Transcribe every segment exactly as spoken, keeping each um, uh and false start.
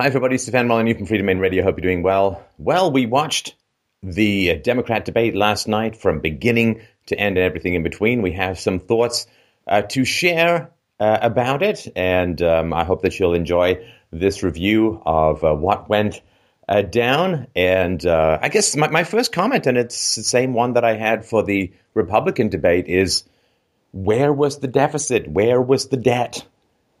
Hi, everybody. Stefan Molyneux from Freedomain Radio. Hope you're doing well. Well, we watched the Democrat debate last night from beginning to end and everything in between. We have some thoughts uh, to share uh, about it, and um, I hope that you'll enjoy this review of uh, what went uh, down. And uh, I guess my, my first comment, and it's the same one that I had for the Republican debate, is where was the deficit? Where was the debt?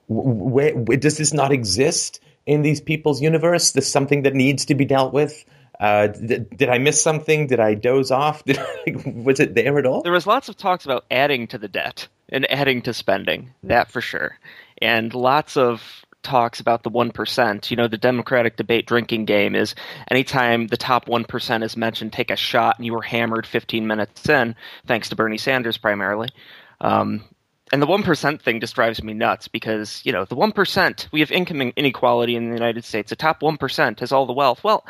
Where, where does this not exist in these people's universe? There's something that needs to be dealt with. Uh, did, did I miss something? Did I doze off? Did I, was it there at all? There was lots of talks about adding to the debt and adding to spending, that for sure. And lots of talks about the one percent. You know, the Democratic debate drinking game is anytime the top one percent is mentioned, take a shot, and you were hammered fifteen minutes in, thanks to Bernie Sanders primarily. Um And the one percent thing just drives me nuts because, you know, the one percent, we have income inequality in the United States. The top one percent has all the wealth. Well,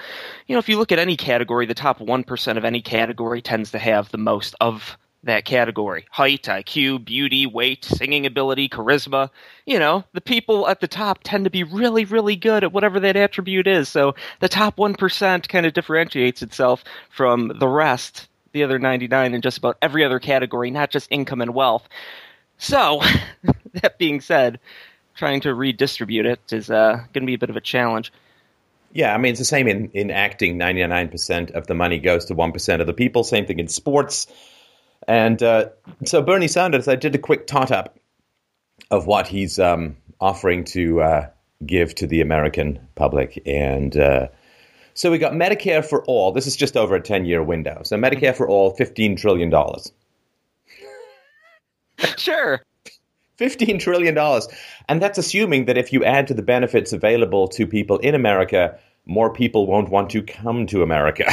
you know, if you look at any category, the top one percent of any category tends to have the most of that category. Height, I Q, beauty, weight, singing ability, charisma. You know, the people at the top tend to be really, really good at whatever that attribute is. So the top one percent kind of differentiates itself from the rest, the other ninety-nine, in just about every other category, not just income and wealth. So, that being said, trying to redistribute it is uh, going to be a bit of a challenge. Yeah, I mean, it's the same in, in acting. ninety-nine percent of the money goes to one percent of the people. Same thing in sports. And uh, so Bernie Sanders, I did a quick tot-up of what he's um, offering to uh, give to the American public. And uh, so we got Medicare for all. This is just over a ten-year window. So Medicare for all, fifteen trillion dollars. Sure. fifteen trillion dollars. And that's assuming that if you add to the benefits available to people in America, more people won't want to come to America.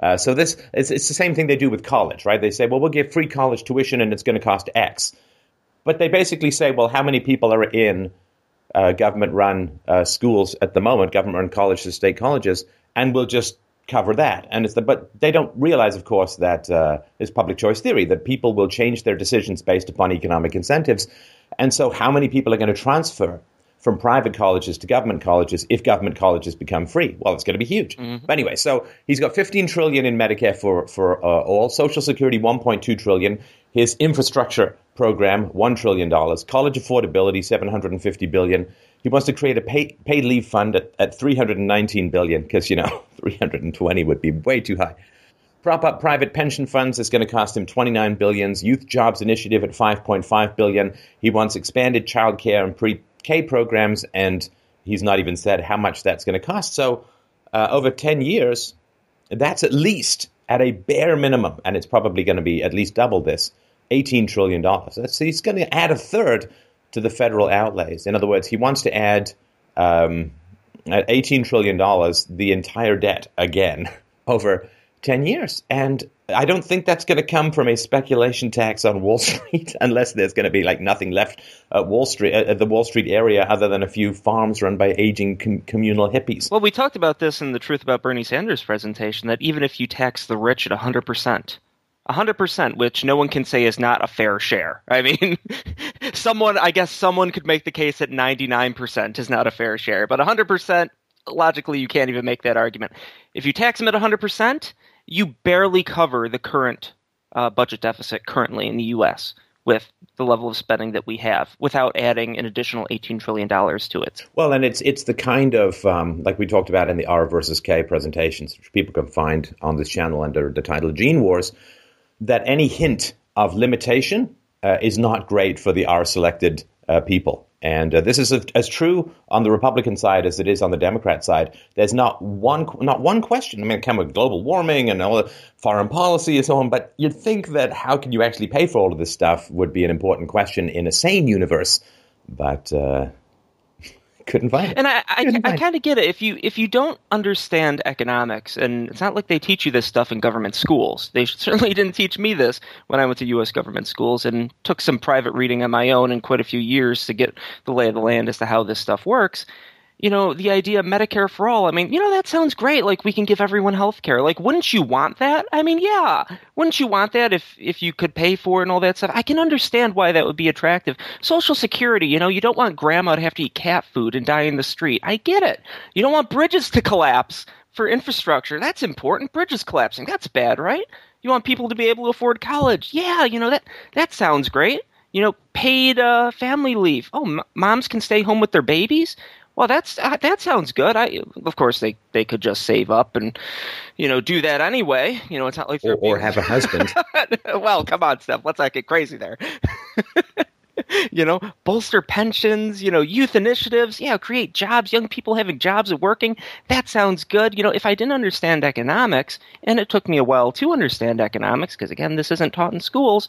Uh, so this it's, it's the same thing they do with college, right? They say, well, we'll give free college tuition and it's going to cost X. But they basically say, well, how many people are in uh, government-run uh, schools at the moment, government-run colleges, state colleges, and we'll just cover that. And it's the, but they don't realize, of course, that uh, it's public choice theory, that people will change their decisions based upon economic incentives. And so how many people are going to transfer from private colleges to government colleges if government colleges become free? Well, it's going to be huge. Mm-hmm. But anyway, so he's got fifteen trillion dollars in Medicare for, for uh, all, Social Security, one point two trillion dollars, his infrastructure program, one trillion dollars, college affordability, seven hundred fifty billion dollars. He wants to create a paid pay leave fund at, at three hundred nineteen billion dollars because, you know, three hundred twenty would be way too high. Prop up private pension funds is going to cost him twenty-nine billion dollars. Youth Jobs Initiative at five point five billion dollars. He wants expanded childcare and pre-K programs, and he's not even said how much that's going to cost. So uh, over ten years, that's at least at a bare minimum, and it's probably going to be at least double this, eighteen trillion dollars. That's, he's going to add a third to the federal outlays. In other words, he wants to add um, at eighteen trillion dollars the entire debt again over ten years. And I don't think that's going to come from a speculation tax on Wall Street unless there's going to be like nothing left at Wall Street, at the Wall Street area other than a few farms run by aging com- communal hippies. Well, we talked about this in the Truth About Bernie Sanders presentation, that even if you tax the rich at one hundred percent, one hundred percent, which no one can say is not a fair share. I mean, someone, I guess someone could make the case that ninety-nine percent is not a fair share, but one hundred percent, logically, you can't even make that argument. If you tax them at one hundred percent, you barely cover the current uh, budget deficit currently in the U S with the level of spending that we have without adding an additional eighteen trillion dollars to it. Well, and it's it's the kind of, um, like we talked about in the R versus K presentations, which people can find on this channel under the title Gene Wars, that any hint of limitation uh, is not great for the R-selected uh, people. And uh, this is a, as true on the Republican side as it is on the Democrat side. There's not one not one question. I mean, it came with global warming and all the foreign policy and so on, but you'd think that how can you actually pay for all of this stuff would be an important question in a sane universe. But uh, couldn't find it. And I, I, I kind of get it. If you if you don't understand economics, and it's not like they teach you this stuff in government schools. They certainly didn't teach me this when I went to U S government schools and took some private reading on my own in quite a few years to get the lay of the land as to how this stuff works. you know, the idea of Medicare for all. I mean, you know, that sounds great. Like, we can give everyone health care. Like, wouldn't you want that? I mean, yeah. Wouldn't you want that if, if you could pay for it and all that stuff? I can understand why that would be attractive. Social Security, you know, you don't want grandma to have to eat cat food and die in the street. I get it. You don't want bridges to collapse for infrastructure. That's important. Bridges collapsing, that's bad, right? You want people to be able to afford college. Yeah, you know, that, that sounds great. You know, paid uh, family leave. Oh, m- moms can stay home with their babies? Well, that's uh, that sounds good. I of course they, they could just save up and, you know, do that anyway. You know, it's not like they're or, being... or have a husband. Well, come on, Steph. Let's not get crazy there. You know, bolster pensions. You know, youth initiatives. Yeah, create jobs. Young people having jobs and working. That sounds good. You know, if I didn't understand economics, and it took me a while to understand economics, because again, this isn't taught in schools.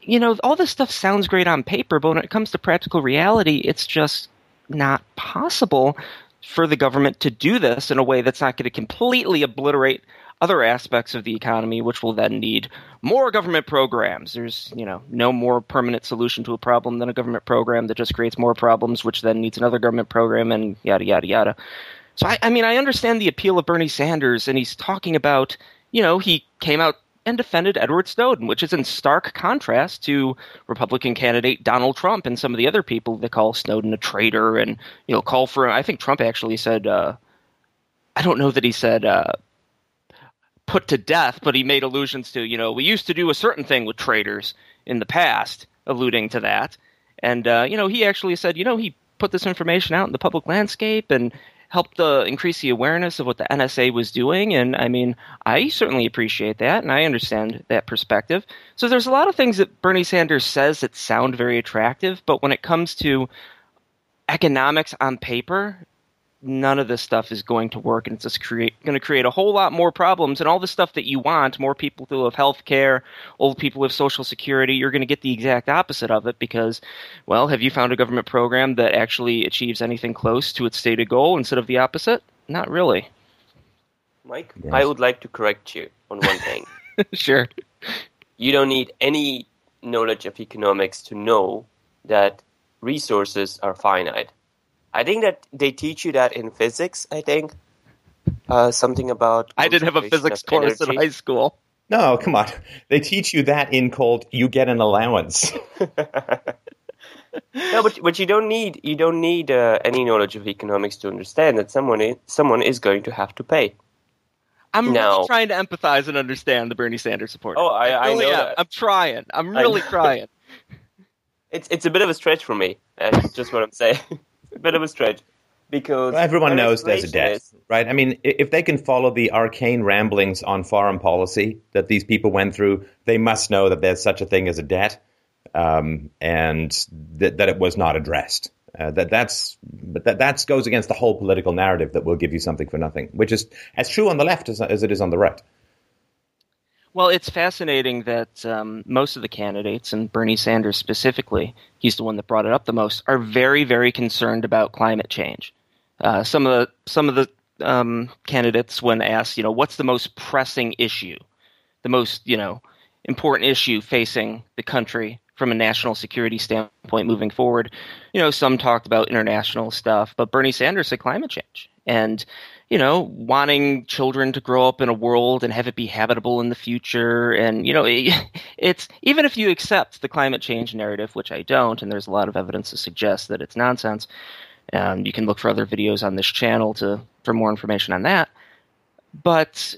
You know, all this stuff sounds great on paper, but when it comes to practical reality, it's just not possible for the government to do this in a way that's not going to completely obliterate other aspects of the economy, which will then need more government programs. There's, you know, no more permanent solution to a problem than a government program that just creates more problems, which then needs another government program, and yada, yada, yada. So, I, I mean, I understand the appeal of Bernie Sanders, and he's talking about, you know, he came out and defended Edward Snowden, which is in stark contrast to Republican candidate Donald Trump and some of the other people that call Snowden a traitor and, you know, call for – I think Trump actually said uh, – I don't know that he said uh, put to death, but he made allusions to, you know, we used to do a certain thing with traitors in the past, alluding to that. And, uh, you know, he actually said, you know, he put this information out in the public landscape and – helped uh, increase the awareness of what the N S A was doing. And, I mean, I certainly appreciate that, and I understand that perspective. So there's a lot of things that Bernie Sanders says that sound very attractive, but when it comes to economics on paper, none of this stuff is going to work, and it's just create, going to create a whole lot more problems. And all the stuff that you want, more people who have health care, old people who have Social Security, you're going to get the exact opposite of it because, well, have you found a government program that actually achieves anything close to its stated goal instead of the opposite? Not really. Mike, yes. I would like to correct you on one thing. Sure. You don't need any knowledge of economics to know that resources are finite. I think that they teach you that in physics, I think. Uh, something about... I didn't have a physics course in high school. No, come on. They teach you that in cold, you get an allowance. No, but but you don't need you don't need uh, any knowledge of economics to understand that someone is, someone is going to have to pay. I'm now, really trying to empathize and understand the Bernie Sanders supporter. Oh, I, I, I really know am. That. I'm trying. I'm really trying. It's, it's a bit of a stretch for me. That's just what I'm saying. Bit of a stretch, because well, everyone knows there's a debt, right? I mean, if they can follow the arcane ramblings on foreign policy that these people went through, they must know that there's such a thing as a debt, um, and th- that it was not addressed. Uh, that that's but that that's goes against the whole political narrative that we'll give you something for nothing, which is as true on the left as, as it is on the right. Well, it's fascinating that um, most of the candidates, and Bernie Sanders specifically, he's the one that brought it up the most, are very, very concerned about climate change. Uh, some of the some of the um, candidates, when asked, you know, what's the most pressing issue, the most, you know, important issue facing the country from a national security standpoint moving forward, you know, some talked about international stuff, but Bernie Sanders said climate change. And, you know, wanting children to grow up in a world and have it be habitable in the future. And, you know, it, it's even if you accept the climate change narrative, which I don't, and there's a lot of evidence to suggest that it's nonsense. Um, you can look for other videos on this channel to for more information on that. But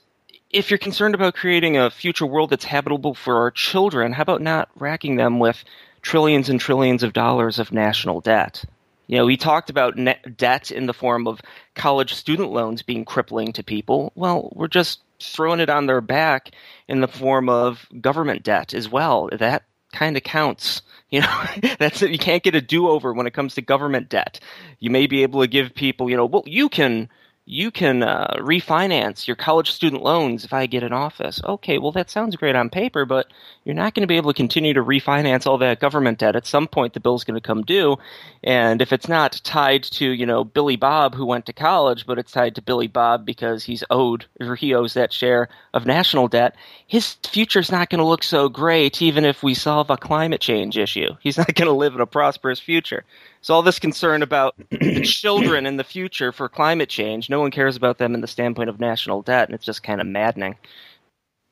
if you're concerned about creating a future world that's habitable for our children, how about not racking them with trillions and trillions of dollars of national debt? You know, we talked about net debt in the form of college student loans being crippling to people. Well, we're just throwing it on their back in the form of government debt as well. That kind of counts. You know, that's it. You can't get a do-over when it comes to government debt. You may be able to give people, you know, well, you can you can uh, refinance your college student loans if I get in office. Okay, well, that sounds great on paper, but you're not going to be able to continue to refinance all that government debt. At some point, the bill's going to come due. And if it's not tied to, you know, Billy Bob who went to college, but it's tied to Billy Bob because he's owed or he owes that share of national debt, his future's not going to look so great even if we solve a climate change issue. He's not going to live in a prosperous future. So all this concern about the children in the future for climate change, no one cares about them in the standpoint of national debt, and it's just kind of maddening.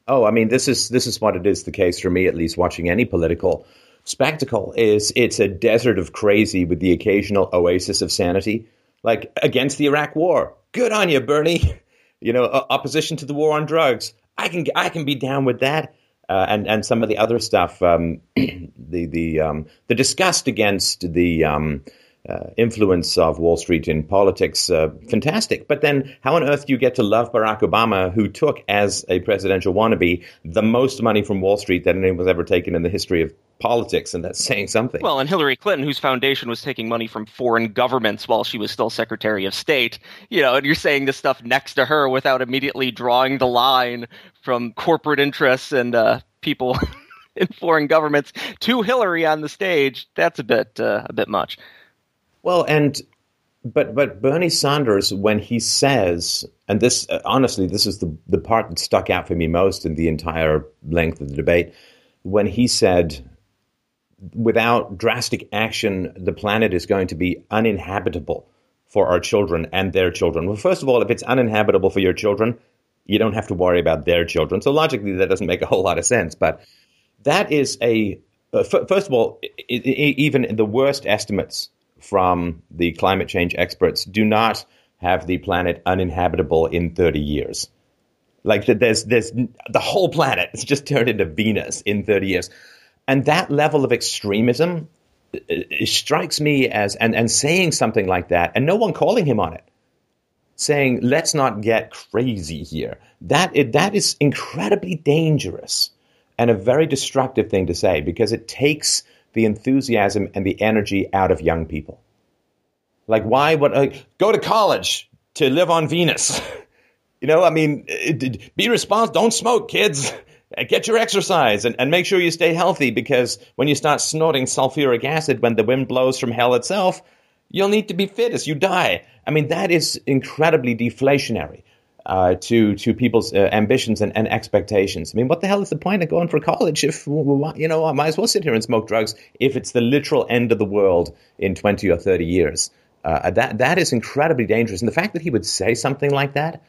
Oh, I mean, this is this is what it is the case for me, at least, watching any political spectacle, is it's a desert of crazy with the occasional oasis of sanity, like against the Iraq war. Good on you, Bernie. You know, opposition to the war on drugs. I can I can be down with that. Uh, and, and some of the other stuff, um, the the um, the disgust against the um, uh, influence of Wall Street in politics, uh, fantastic. But then how on earth do you get to love Barack Obama, who took as a presidential wannabe the most money from Wall Street that anyone's ever taken in the history of politics? And that's saying something. Well, and Hillary Clinton, whose foundation was taking money from foreign governments while she was still Secretary of State, you know, and you're saying this stuff next to her without immediately drawing the line from corporate interests and uh, people in foreign governments to Hillary on the stage. That's a bit uh, a bit much. Well, and but but Bernie Sanders, when he says, and this uh, honestly, this is the, the part that stuck out for me most in the entire length of the debate, when he said, without drastic action, the planet is going to be uninhabitable for our children and their children. Well, first of all, if it's uninhabitable for your children, you don't have to worry about their children. So logically, that doesn't make a whole lot of sense. But that is a uh, f- first of all, I- I- even the worst estimates from the climate change experts do not have the planet uninhabitable in thirty years. Like there's there's the whole planet is just turned into Venus in thirty years. And that level of extremism strikes me as, and, and saying something like that, and no one calling him on it, saying, let's not get crazy here. That it, that is incredibly dangerous and a very destructive thing to say, because it takes the enthusiasm and the energy out of young people. Like, why would uh, go to college to live on Venus? You know, I mean, be responsible. Don't smoke, kids. Get your exercise and, and make sure you stay healthy, because when you start snorting sulfuric acid when the wind blows from hell itself, you'll need to be fit as you die. I mean, that is incredibly deflationary uh, to to people's uh, ambitions and, and expectations. I mean, what the hell is the point of going for college if, you know, I might as well sit here and smoke drugs if it's the literal end of the world in twenty or thirty years? Uh, that that is incredibly dangerous. And the fact that he would say something like that,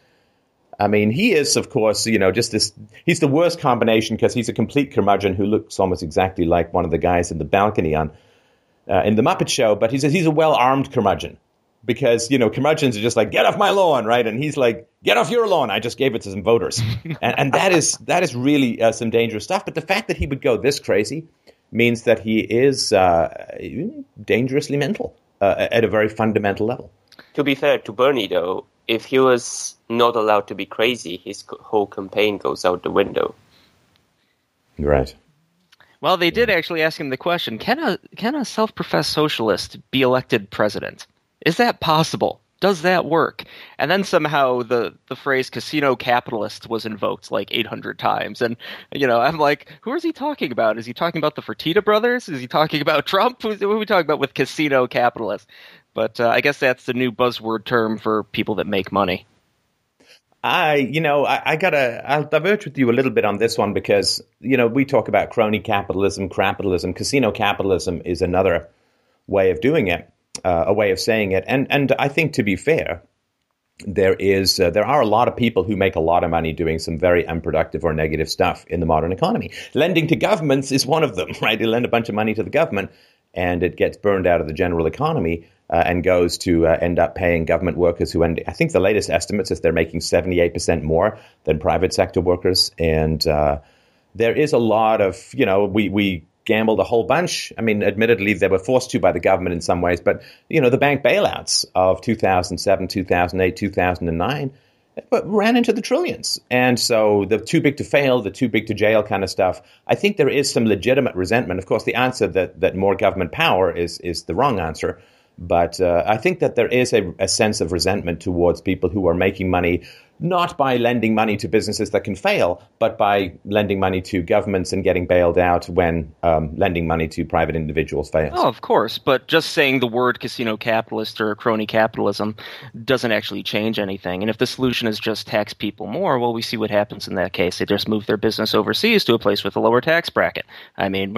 I mean, he is, of course, you know, just this, he's the worst combination, because he's a complete curmudgeon who looks almost exactly like one of the guys in the balcony on uh, in The Muppet Show. But he's a, he's a well-armed curmudgeon, because, you know, curmudgeons are just like, get off my lawn, right? And he's like, get off your lawn. I just gave it to some voters. and, and that is that is really uh, some dangerous stuff. But the fact that he would go this crazy means that he is uh, dangerously mental uh, at a very fundamental level. To be fair to Bernie, though, if he was not allowed to be crazy, his whole campaign goes out the window. Right. Well, they did actually ask him the question, can a can a self-professed socialist be elected president? Is that possible? Does that work? And then somehow the, the phrase casino capitalist was invoked like eight hundred times. And, you know, I'm like, who is he talking about? Is he talking about the Fertitta brothers? Is he talking about Trump? Who's, who are we talking about with casino capitalist? But uh, I guess that's the new buzzword term for people that make money. I, you know, I, I gotta, I'll diverge with you a little bit on this one, because, you know, we talk about crony capitalism, crapitalism. Casino capitalism is another way of doing it, uh, a way of saying it. And and I think, to be fair, there is uh, there are a lot of people who make a lot of money doing some very unproductive or negative stuff in the modern economy. Lending to governments is one of them, right? You lend a bunch of money to the government and it gets burned out of the general economy. Uh, and goes to uh, end up paying government workers who end, I think the latest estimates is they're making seventy-eight percent more than private sector workers. And uh, there is a lot of, you know, we, we gambled a whole bunch. I mean, admittedly, they were forced to by the government in some ways. But, you know, the bank bailouts of two thousand seven, two thousand eight, two thousand nine but ran into the trillions. And so the too big to fail, the too big to jail kind of stuff, I think there is some legitimate resentment. Of course, the answer that, that more government power is is the wrong answer. But uh, I think that there is a, a sense of resentment towards people who are making money not by lending money to businesses that can fail, but by lending money to governments and getting bailed out when um, lending money to private individuals fails. Oh, of course. But just saying the word casino capitalist or crony capitalism doesn't actually change anything. And if the solution is just tax people more, well, we see what happens in that case. They just move their business overseas to a place with a lower tax bracket. I mean,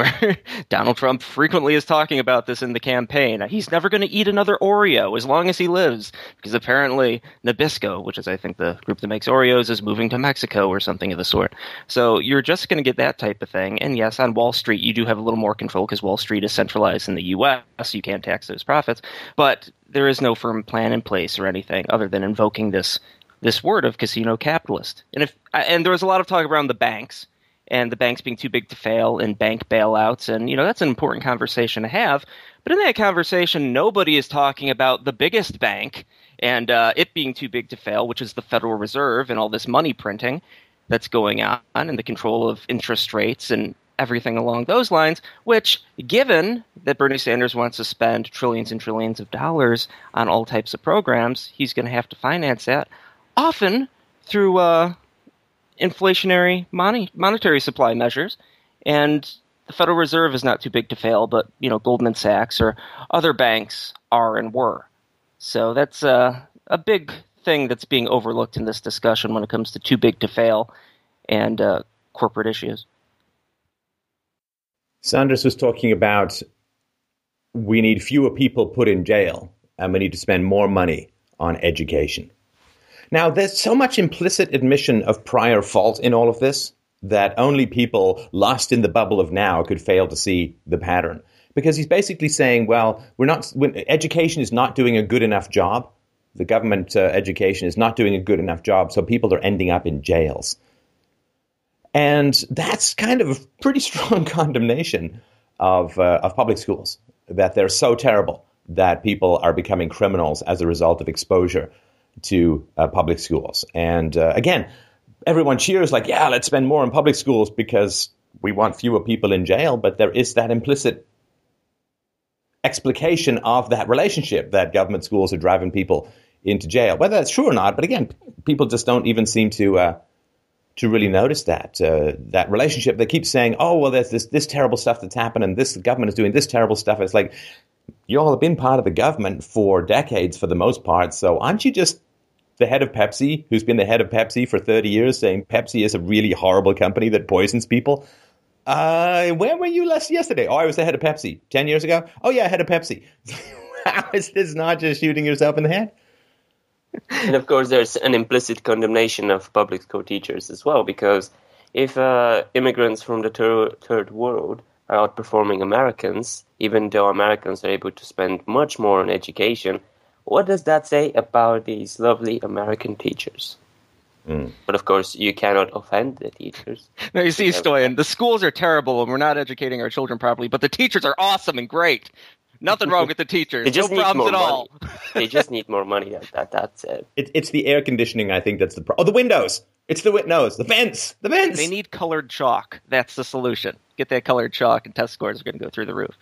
Donald Trump frequently is talking about this in the campaign. He's never going to eat another Oreo as long as he lives, because apparently Nabisco, which is, I think, the group that makes Oreos, is moving to Mexico or something of the sort. So you're just going to get that type of thing. And yes, on Wall Street, you do have a little more control because Wall Street is centralized in the U S, so you can't tax those profits. But there is no firm plan in place or anything other than invoking this this word of casino capitalist. And if and there was a lot of talk around the banks and the banks being too big to fail and bank bailouts. And, you know, that's an important conversation to have. But in that conversation, nobody is talking about the biggest bank and uh, it being too big to fail, which is the Federal Reserve and all this money printing that's going on and the control of interest rates and everything along those lines, which, given that Bernie Sanders wants to spend trillions and trillions of dollars on all types of programs, he's going to have to finance that often through uh, inflationary money, monetary supply measures. And the Federal Reserve is not too big to fail, but, you know, Goldman Sachs or other banks are and were. So that's uh, a big thing that's being overlooked in this discussion when it comes to too big to fail and uh, corporate issues. Sanders was talking about we need fewer people put in jail and we need to spend more money on education. Now, there's so much implicit admission of prior fault in all of this that only people lost in the bubble of now could fail to see the pattern. Because he's basically saying, well, we're not, education is not doing a good enough job. The government uh, education is not doing a good enough job, so people are ending up in jails. And that's kind of a pretty strong condemnation of uh, of public schools, that they're so terrible that people are becoming criminals as a result of exposure to uh, public schools. And uh, again, everyone cheers like, yeah, let's spend more on public schools because we want fewer people in jail. But there is that implicit explication of that relationship that government schools are driving people into jail. Whether that's true or not, but again, people just don't even seem to... Uh, to really notice that, uh, that relationship. They keep saying, oh, well, there's this this terrible stuff that's happened and this the government is doing this terrible stuff. It's like, you all have been part of the government for decades for the most part, so aren't you just the head of Pepsi, who's been the head of Pepsi for thirty years, saying Pepsi is a really horrible company that poisons people? Uh, where were you last yesterday? Oh, I was the head of Pepsi ten years ago. Oh, yeah, head of Pepsi. How is this not just shooting yourself in the head? And of course, there's an implicit condemnation of public school teachers as well, because if uh, immigrants from the ter- third world are outperforming Americans, even though Americans are able to spend much more on education, what does that say about these lovely American teachers? Mm. But of course, you cannot offend the teachers. No, you see, Stoyan, the schools are terrible and we're not educating our children properly, but the teachers are awesome and great. Nothing wrong with the teachers. They just no need problems more at all. Money. They just need more money. That, that, that's it. it. It's the air conditioning, I think, that's the problem. Oh, the windows. It's the windows. The vents. The vents. They need colored chalk. That's the solution. Get that colored chalk and test scores are going to go through the roof.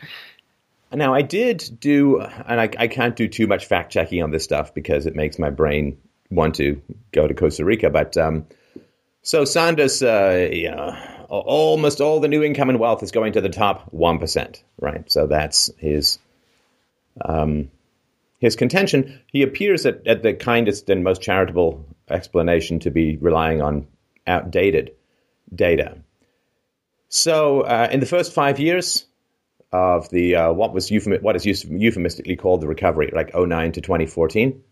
Now, I did do, and I, I can't do too much fact-checking on this stuff because it makes my brain want to go to Costa Rica. But um, so Sanders, uh, you know, almost all the new income and wealth is going to the top one percent, right? So that's his... Um, his contention, he appears at, at the kindest and most charitable explanation to be relying on outdated data. So uh, in the first five years of the uh, what was euphemi- what is euphemistically called the recovery, like oh nine to twenty fourteen,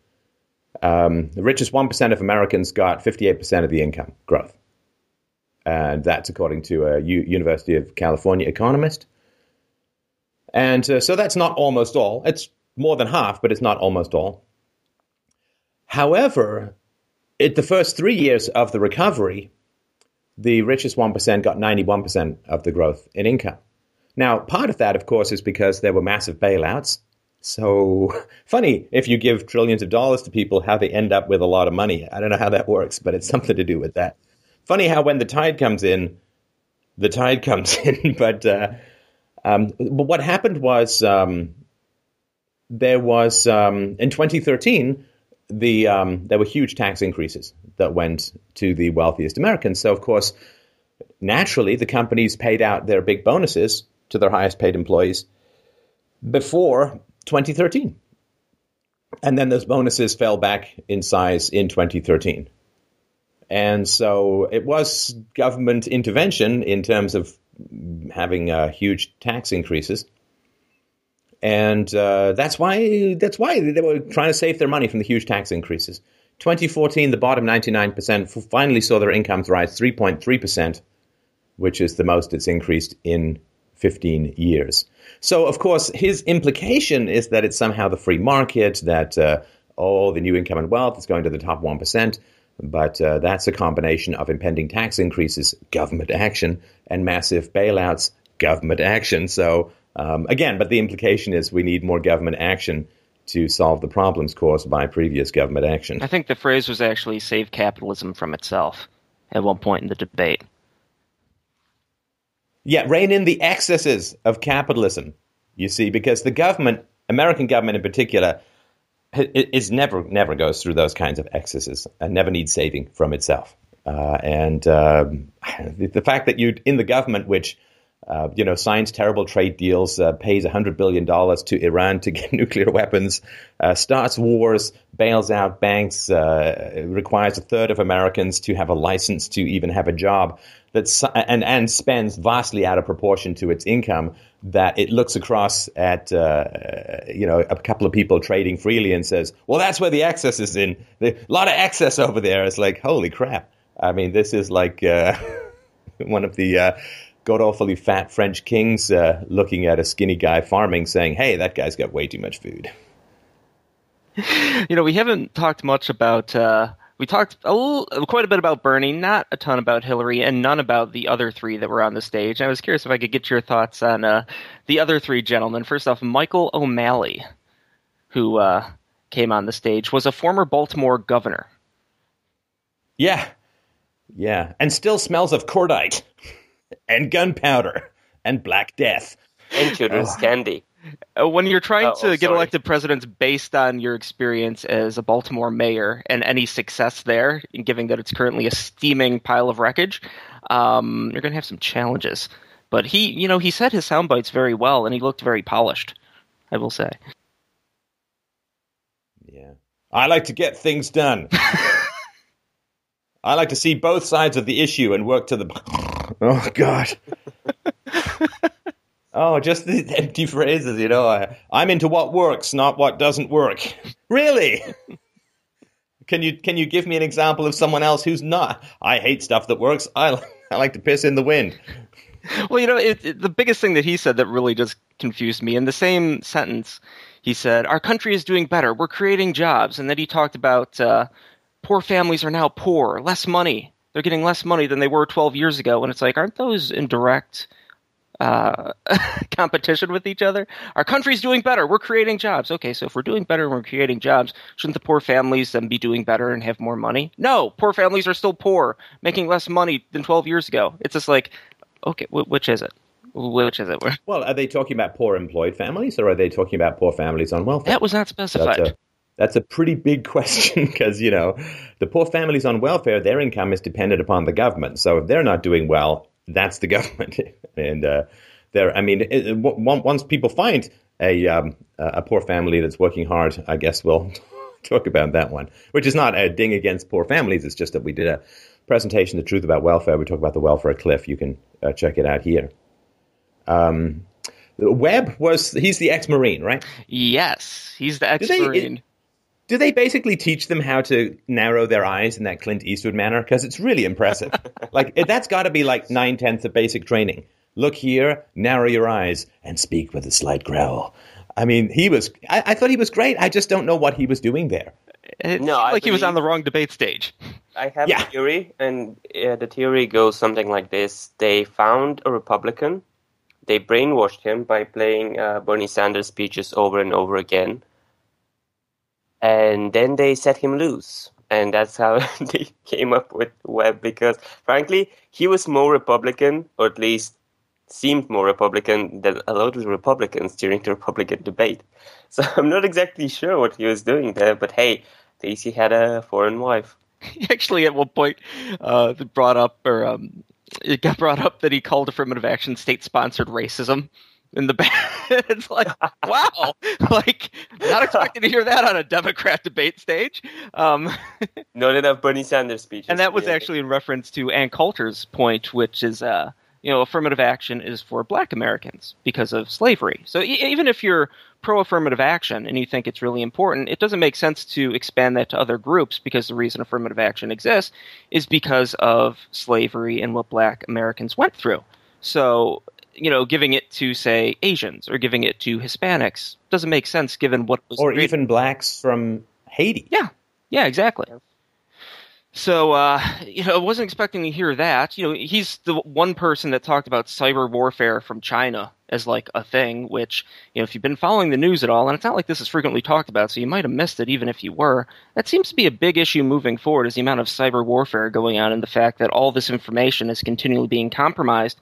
um, the richest one percent of Americans got fifty-eight percent of the income growth. And that's according to a U- University of California economist. And uh, so that's not almost all. It's more than half, but it's not almost all. However, in the first three years of the recovery, the richest one percent got ninety-one percent of the growth in income. Now, part of that, of course, is because there were massive bailouts. So funny, if you give trillions of dollars to people, how they end up with a lot of money. I don't know how that works, but it's something to do with that. Funny how when the tide comes in, the tide comes in, but... Uh, Um, but what happened was um, there was, um, in twenty thirteen, the um, there were huge tax increases that went to the wealthiest Americans. So, of course, naturally, the companies paid out their big bonuses to their highest paid employees before twenty thirteen. And then those bonuses fell back in size in twenty thirteen. And so it was government intervention in terms of having uh, huge tax increases. And uh, that's why that's why they were trying to save their money from the huge tax increases. twenty fourteen, the bottom ninety-nine percent finally saw their incomes rise three point three percent, which is the most it's increased in fifteen years. So, of course, his implication is that it's somehow the free market, that uh, all the new income and wealth is going to the top one percent. But uh, that's a combination of impending tax increases, government action, and massive bailouts, government action. So, um, again, but the implication is we need more government action to solve the problems caused by previous government action. I think the phrase was actually save capitalism from itself at one point in the debate. Yeah, rein in the excesses of capitalism, you see, because the government, American government in particular, is never never goes through those kinds of excesses and never needs saving from itself. Uh, and uh, the fact that you in the government, which uh, you know signs terrible trade deals, uh, pays one hundred billion dollars to Iran to get nuclear weapons, uh, starts wars, bails out banks, uh, requires a third of Americans to have a license to even have a job, that's, and, and spends vastly out of proportion to its income, that it looks across at, uh, you know, a couple of people trading freely and says, well, that's where the excess is in. A lot of excess over there. It's like, holy crap. I mean, this is like uh, one of the uh, god-awfully fat French kings uh, looking at a skinny guy farming saying, hey, that guy's got way too much food. You know, we haven't talked much about uh, – we talked a little, quite a bit about Bernie, not a ton about Hillary, and none about the other three that were on the stage. And I was curious if I could get your thoughts on uh, the other three gentlemen. First off, Michael O'Malley, who uh, came on the stage, was a former Baltimore governor. Yeah, yeah, and still smells of cordite and gunpowder and Black Death and children's candy. When you're trying oh, to oh, get sorry. elected presidents based on your experience as a Baltimore mayor and any success there, given that it's currently a steaming pile of wreckage, um, you're going to have some challenges. But he, you know, he said his sound bites very well, and he looked very polished, I will say. Yeah. I like to get things done. I like to see both sides of the issue and work to the... Oh, God. Oh, just these empty phrases, you know. I, I'm into what works, not what doesn't work. Really? Can you can you give me an example of someone else who's not? I hate stuff that works. I I like to piss in the wind. Well, you know, it, it, the biggest thing that he said that really just confused me, in the same sentence, he said, our country is doing better. We're creating jobs. And then he talked about uh, poor families are now poor, less money. They're getting less money than they were twelve years ago. And it's like, aren't those indirect... Uh, competition with each other? Our country's doing better. We're creating jobs. Okay, so if we're doing better and we're creating jobs, shouldn't the poor families then be doing better and have more money? No, poor families are still poor, making less money than twelve years ago. It's just like, okay, w- which is it? Which is it? Well, are they talking about poor employed families, or are they talking about poor families on welfare? That was not specified. That's a, that's a pretty big question because, you know, the poor families on welfare, their income is dependent upon the government. So if they're not doing well, that's the government. And uh, there, I mean, it, it, w- once people find a um, a poor family that's working hard, I guess we'll talk about that one, which is not a ding against poor families. It's just that we did a presentation, The Truth About Welfare. We talk about the welfare cliff. You can uh, check it out here. Um, Webb was, he's the ex-Marine, right? Yes, he's the ex-Marine. They, do they basically teach them how to narrow their eyes in that Clint Eastwood manner? Because it's really impressive. Like, that's got to be like nine-tenths of basic training. Look here, narrow your eyes, and speak with a slight growl. I mean, he was – I thought he was great. I just don't know what he was doing there. It no, seemed like he was on the wrong debate stage. I have yeah. a theory, and uh, the theory goes something like this. They found a Republican. They brainwashed him by playing uh, Bernie Sanders speeches over and over again. And then they set him loose. And that's how they came up with Webb, because, frankly, he was more Republican, or at least seemed more Republican than a lot of Republicans during the Republican debate. So I'm not exactly sure what he was doing there, but hey, Stacey had a foreign wife. Actually, at one point, uh, they brought up, or um, it got brought up that he called affirmative action state-sponsored racism in the back. It's like, wow, like not expecting to hear that on a Democrat debate stage. Um, Not enough Bernie Sanders speeches. And that was yeah. actually in reference to Ann Coulter's point, which is, uh, you know, affirmative action is for Black Americans because of slavery. So e- even if you're pro-affirmative action and you think it's really important, it doesn't make sense to expand that to other groups, because the reason affirmative action exists is because of slavery and what Black Americans went through. So, you know, giving it to, say, Asians or giving it to Hispanics doesn't make sense given what was or even blacks from Haiti. Yeah, yeah, exactly. So, uh, you know, I wasn't expecting to hear that. You know, he's the one person that talked about cyber warfare from China as like a thing, which, you know, if you've been following the news at all, and it's not like this is frequently talked about, so you might have missed it even if you were, that seems to be a big issue moving forward, is the amount of cyber warfare going on and the fact that all this information is continually being compromised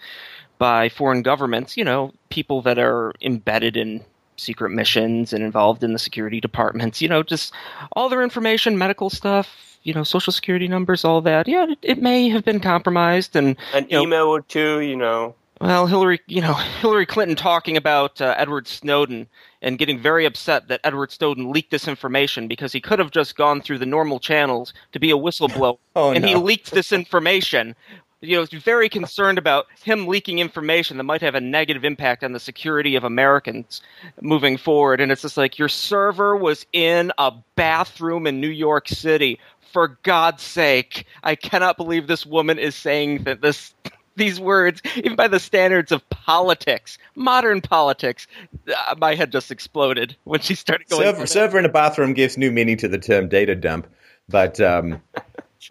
by foreign governments, you know, people that are embedded in secret missions and involved in the security departments, you know, just all their information, medical stuff, you know, social security numbers, all that. Yeah, it, it may have been compromised. And an email know, or two, you know. Well, Hillary, you know, Hillary Clinton talking about uh, Edward Snowden and getting very upset that Edward Snowden leaked this information because he could have just gone through the normal channels to be a whistleblower. oh, and no. He leaked this information. You know, very concerned about him leaking information that might have a negative impact on the security of Americans moving forward. And it's just like, your server was in a bathroom in New York City. For God's sake, I cannot believe this woman is saying that this, these words, even by the standards of politics, modern politics. Uh, my head just exploded when she started going. Server, server in a bathroom gives new meaning to the term data dump. But um,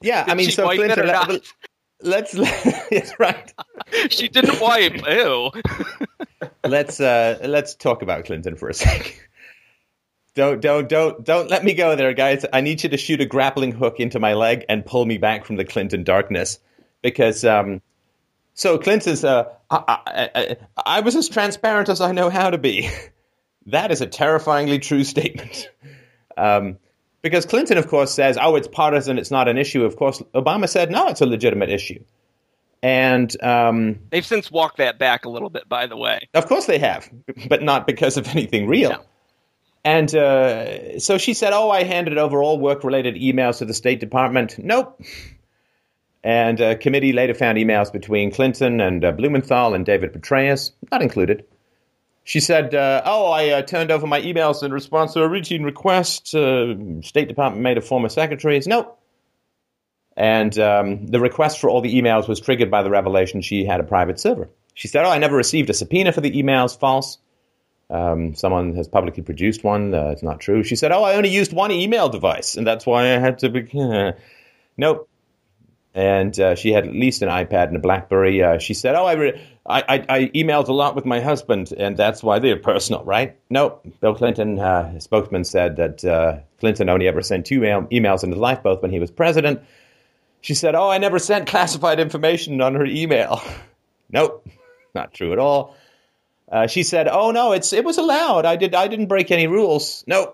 yeah, I mean, so Clinton, let, let's, yes, right. She didn't wipe. Ew. let's uh, let's talk about Clinton for a sec. Don't, don't, don't, don't let me go there, guys. I need you to shoot a grappling hook into my leg and pull me back from the Clinton darkness. Because, um, so Clinton's, uh, I, I, I, I was as transparent as I know how to be. That is a terrifyingly true statement. Um, because Clinton, of course, says, oh, it's partisan, it's not an issue. Of course, Obama said, no, it's a legitimate issue. And um, they've since walked that back a little bit, by the way. Of course they have, but not because of anything real. No. And uh, so she said, oh, I handed over all work-related emails to the State Department. Nope. And a committee later found emails between Clinton and uh, Blumenthal and David Petraeus, not included. She said, uh, oh, I uh, turned over my emails in response to a routine request. Uh, State Department made of former secretaries. Nope. And um, the request for all the emails was triggered by the revelation she had a private server. She said, oh, I never received a subpoena for the emails. False. Um, someone has publicly produced one. Uh, it's not true. She said, oh, I only used one email device, and that's why I had to be... nope. And uh, she had at least an iPad and a BlackBerry. Uh, she said, oh, I, re- I, I I emailed a lot with my husband, and that's why they're personal, right? Nope. Bill Clinton, uh, his spokesman, said that uh, Clinton only ever sent two mail- emails in his life, both when he was president. She said, oh, I never sent classified information on her email. Nope. Not true at all. Uh, she said, "Oh no, it's it was allowed. I did. I didn't break any rules. No,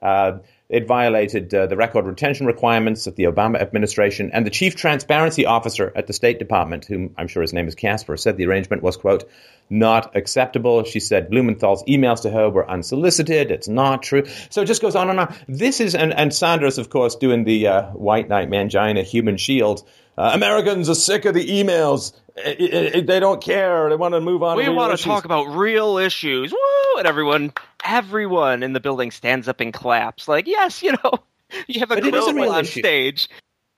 uh, it violated uh, the record retention requirements of the Obama administration." And the chief transparency officer at the State Department, whom I'm sure his name is Casper, said the arrangement was, quote, "not acceptable." She said Blumenthal's emails to her were unsolicited. It's not true. So it just goes on and on. This is and, and Sanders, of course, doing the uh, white knight mangina human shield. Uh, Americans are sick of the emails. It, it, it, they don't care. They want to move on. We want to talk about real issues. Woo! And everyone, everyone in the building stands up and claps. Like, yes, you know, you have a global on issue. Stage.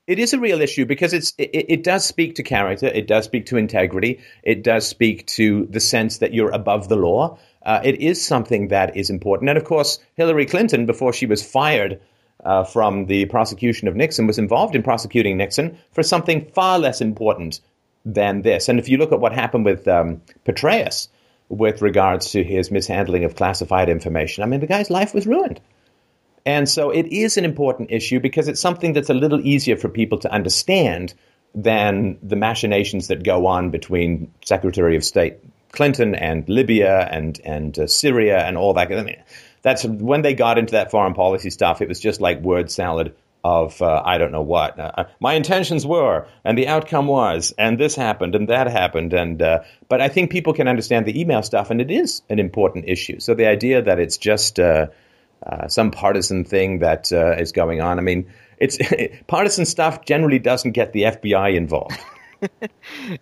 It is a real issue because it's it, it does speak to character. It does speak to integrity. It does speak to the sense that you're above the law. Uh, it is something that is important. And of course, Hillary Clinton, before she was fired uh, from the prosecution of Nixon, was involved in prosecuting Nixon for something far less important than this. And if you look at what happened with um, Petraeus with regards to his mishandling of classified information, I mean, the guy's life was ruined. And so it is an important issue because it's something that's a little easier for people to understand than the machinations that go on between Secretary of State Clinton and Libya and, and uh, Syria and all that. I mean, that's when they got into that foreign policy stuff. It was just like word salad of uh, I don't know what uh, my intentions were, and the outcome was, and this happened, and that happened, and uh, but I think people can understand the email stuff, and it is an important issue. So the idea that it's just uh, uh, some partisan thing that uh, is going on, I mean, it's partisan stuff generally doesn't get the F B I involved.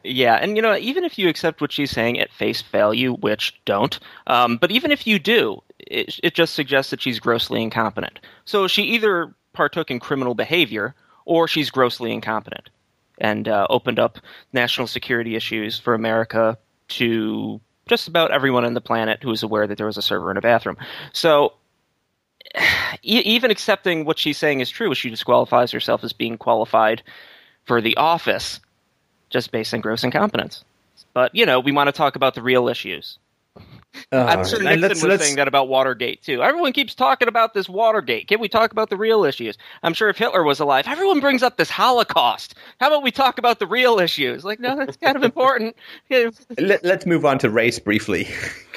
Yeah, and you know, even if you accept what she's saying at face value, which don't, um, but even if you do, it, it just suggests that she's grossly incompetent. So she either partook in criminal behavior, or she's grossly incompetent and uh, opened up national security issues for America to just about everyone on the planet who was aware that there was a server in a bathroom. So e- even accepting what she's saying is true, she disqualifies herself as being qualified for the office just based on gross incompetence. But, you know, we want to talk about the real issues. Oh, I'm sure Nixon let's, was let's, saying that about Watergate, too. Everyone keeps talking about this Watergate. Can't we talk about the real issues? I'm sure if Hitler was alive, everyone brings up this Holocaust. How about we talk about the real issues? Like, no, that's kind of important. Let, let's move on to race briefly.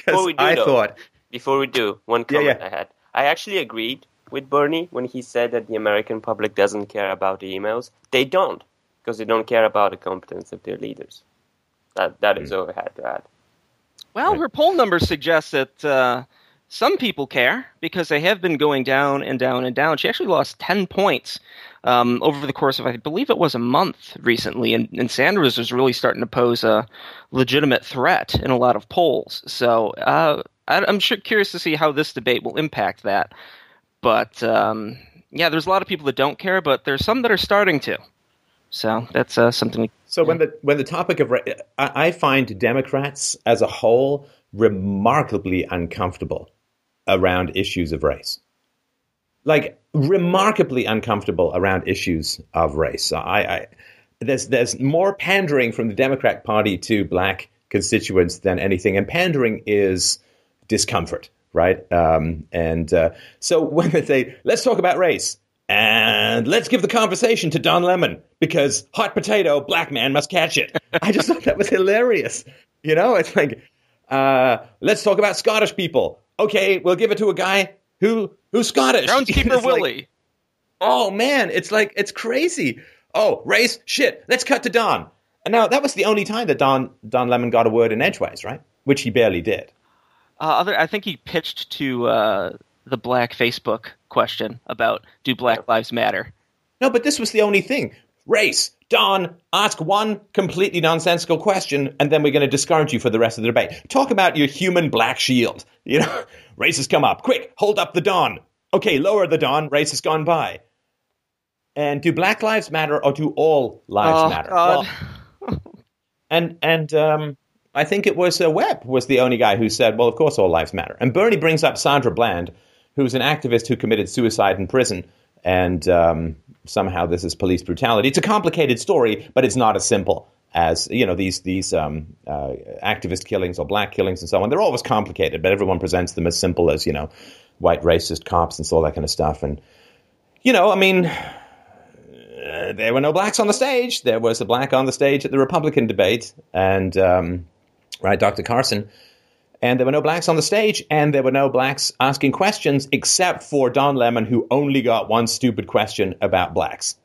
Before we do, I though, thought... before we do, one comment yeah, yeah. I had. I actually agreed with Bernie when he said that the American public doesn't care about the emails. They don't, because they don't care about the competence of their leaders. That That mm. is all I had to add. Well, her poll numbers suggest that uh, some people care because they have been going down and down and down. She actually lost ten points um, over the course of, I believe it was a month recently, and, and Sanders was really starting to pose a legitimate threat in a lot of polls. So uh, I, I'm sure curious to see how this debate will impact that. But, um, yeah, there's a lot of people that don't care, but there's some that are starting to. So that's uh, something. We, so yeah. when the when the topic of I, I find Democrats as a whole remarkably uncomfortable around issues of race, like remarkably uncomfortable around issues of race. I, I there's there's more pandering from the Democrat Party to black constituents than anything, and pandering is discomfort, right? Um, and uh, so when they say, "Let's talk about race," and let's give the conversation to Don Lemon because hot potato, black man must catch it. I just thought that was hilarious. You know, it's like, uh, let's talk about Scottish people. Okay, we'll give it to a guy who who's Scottish. Groundskeeper Willie. Like, oh, man, it's like, it's crazy. Oh, race, shit, let's cut to Don. And now that was the only time that Don, Don Lemon got a word in edgeways, right? Which he barely did. Uh, other, I think he pitched to... Uh... the black Facebook question about do black lives matter? No, but this was the only thing. Race, Don, ask one completely nonsensical question, and then we're going to discard you for the rest of the debate. Talk about your human black shield. You know, race has come up. Quick, hold up the Don. Okay, lower the Don. Race has gone by. And do black lives matter, or do all lives oh, matter? God. Well, and and um. I think it was uh, Webb was the only guy who said, well, of course all lives matter. And Bernie brings up Sandra Bland, who's an activist who committed suicide in prison. And um, somehow this is police brutality. It's a complicated story, but it's not as simple as, you know, these these um, uh, activist killings or black killings and so on. They're always complicated, but everyone presents them as simple as, you know, white racist cops and all that kind of stuff. And, you know, I mean... Uh, there were no blacks on the stage. There was a black on the stage at the Republican debate, and um, right, Doctor Carson. And there were no blacks on the stage, and there were no blacks asking questions except for Don Lemon, who only got one stupid question about blacks.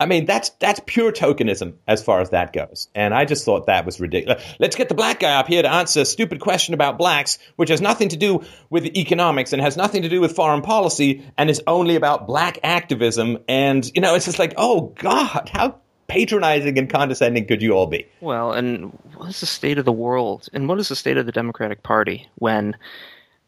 I mean, that's that's pure tokenism as far as that goes. And I just thought that was ridiculous. Let's get the black guy up here to answer a stupid question about blacks, which has nothing to do with economics and has nothing to do with foreign policy and is only about black activism. And, you know, it's just like, oh, God, how patronizing and condescending could you all be? Well, and what is the state of the world? And what is the state of the Democratic Party when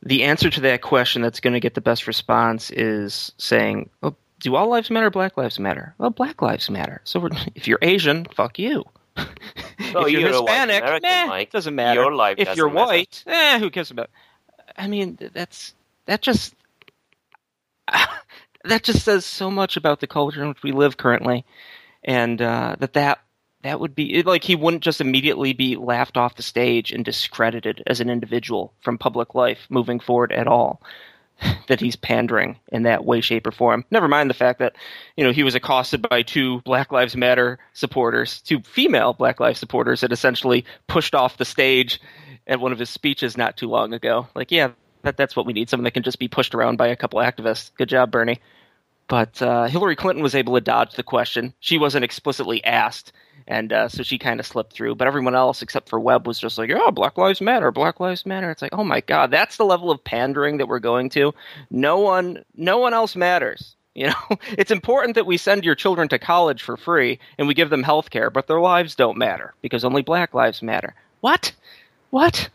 the answer to that question that's going to get the best response is saying, oh, do all lives matter or black lives matter? Well, black lives matter. So we're, if you're Asian, fuck you. Well, if you're, you're Hispanic, American, nah, Mike, doesn't matter. Your life if doesn't you're white, eh, who cares about it? I mean, that's that just that just says so much about the culture in which we live currently, and uh, that that that would be it, like he wouldn't just immediately be laughed off the stage and discredited as an individual from public life moving forward at all. That he's pandering in that way, shape, or form. Never mind the fact that, you know, he was accosted by two Black Lives Matter supporters, two female Black Lives supporters that essentially pushed off the stage at one of his speeches not too long ago. Like, yeah, that that's what we need, someone that can just be pushed around by a couple activists. Good job, Bernie. But uh, Hillary Clinton was able to dodge the question. She wasn't explicitly asked, and uh, so she kind of slipped through. But everyone else except for Webb was just like, oh, Black Lives Matter, Black Lives Matter. It's like, oh, my God, that's the level of pandering that we're going to. No one, no one else matters. You know, it's important that we send your children to college for free and we give them health care, but their lives don't matter because only Black Lives Matter. What? What?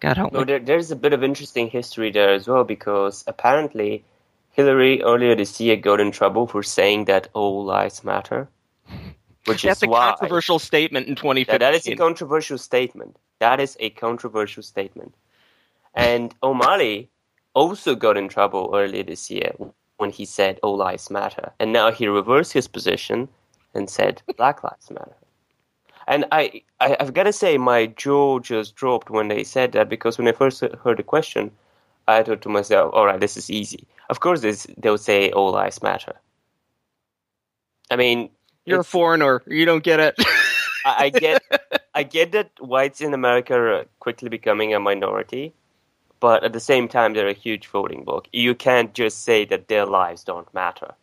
God help me. Well, there, there's a bit of interesting history there as well, because apparently Hillary earlier this year got in trouble for saying that all lives matter, which That's is a why, controversial statement in twenty fifteen. Yeah, that is a controversial statement. That is a controversial statement. And O'Malley also got in trouble earlier this year when he said all lives matter. And now he reversed his position and said Black Lives Matter. And I, I, I've got to say my jaw just dropped when they said that, because when I first heard the question, I thought to myself, all right, this is easy. Of course this, they'll say all lives matter. I mean... You're a foreigner. You don't get it. I, I get I get that whites in America are quickly becoming a minority. But at the same time, they're a huge voting bloc. You can't just say that their lives don't matter.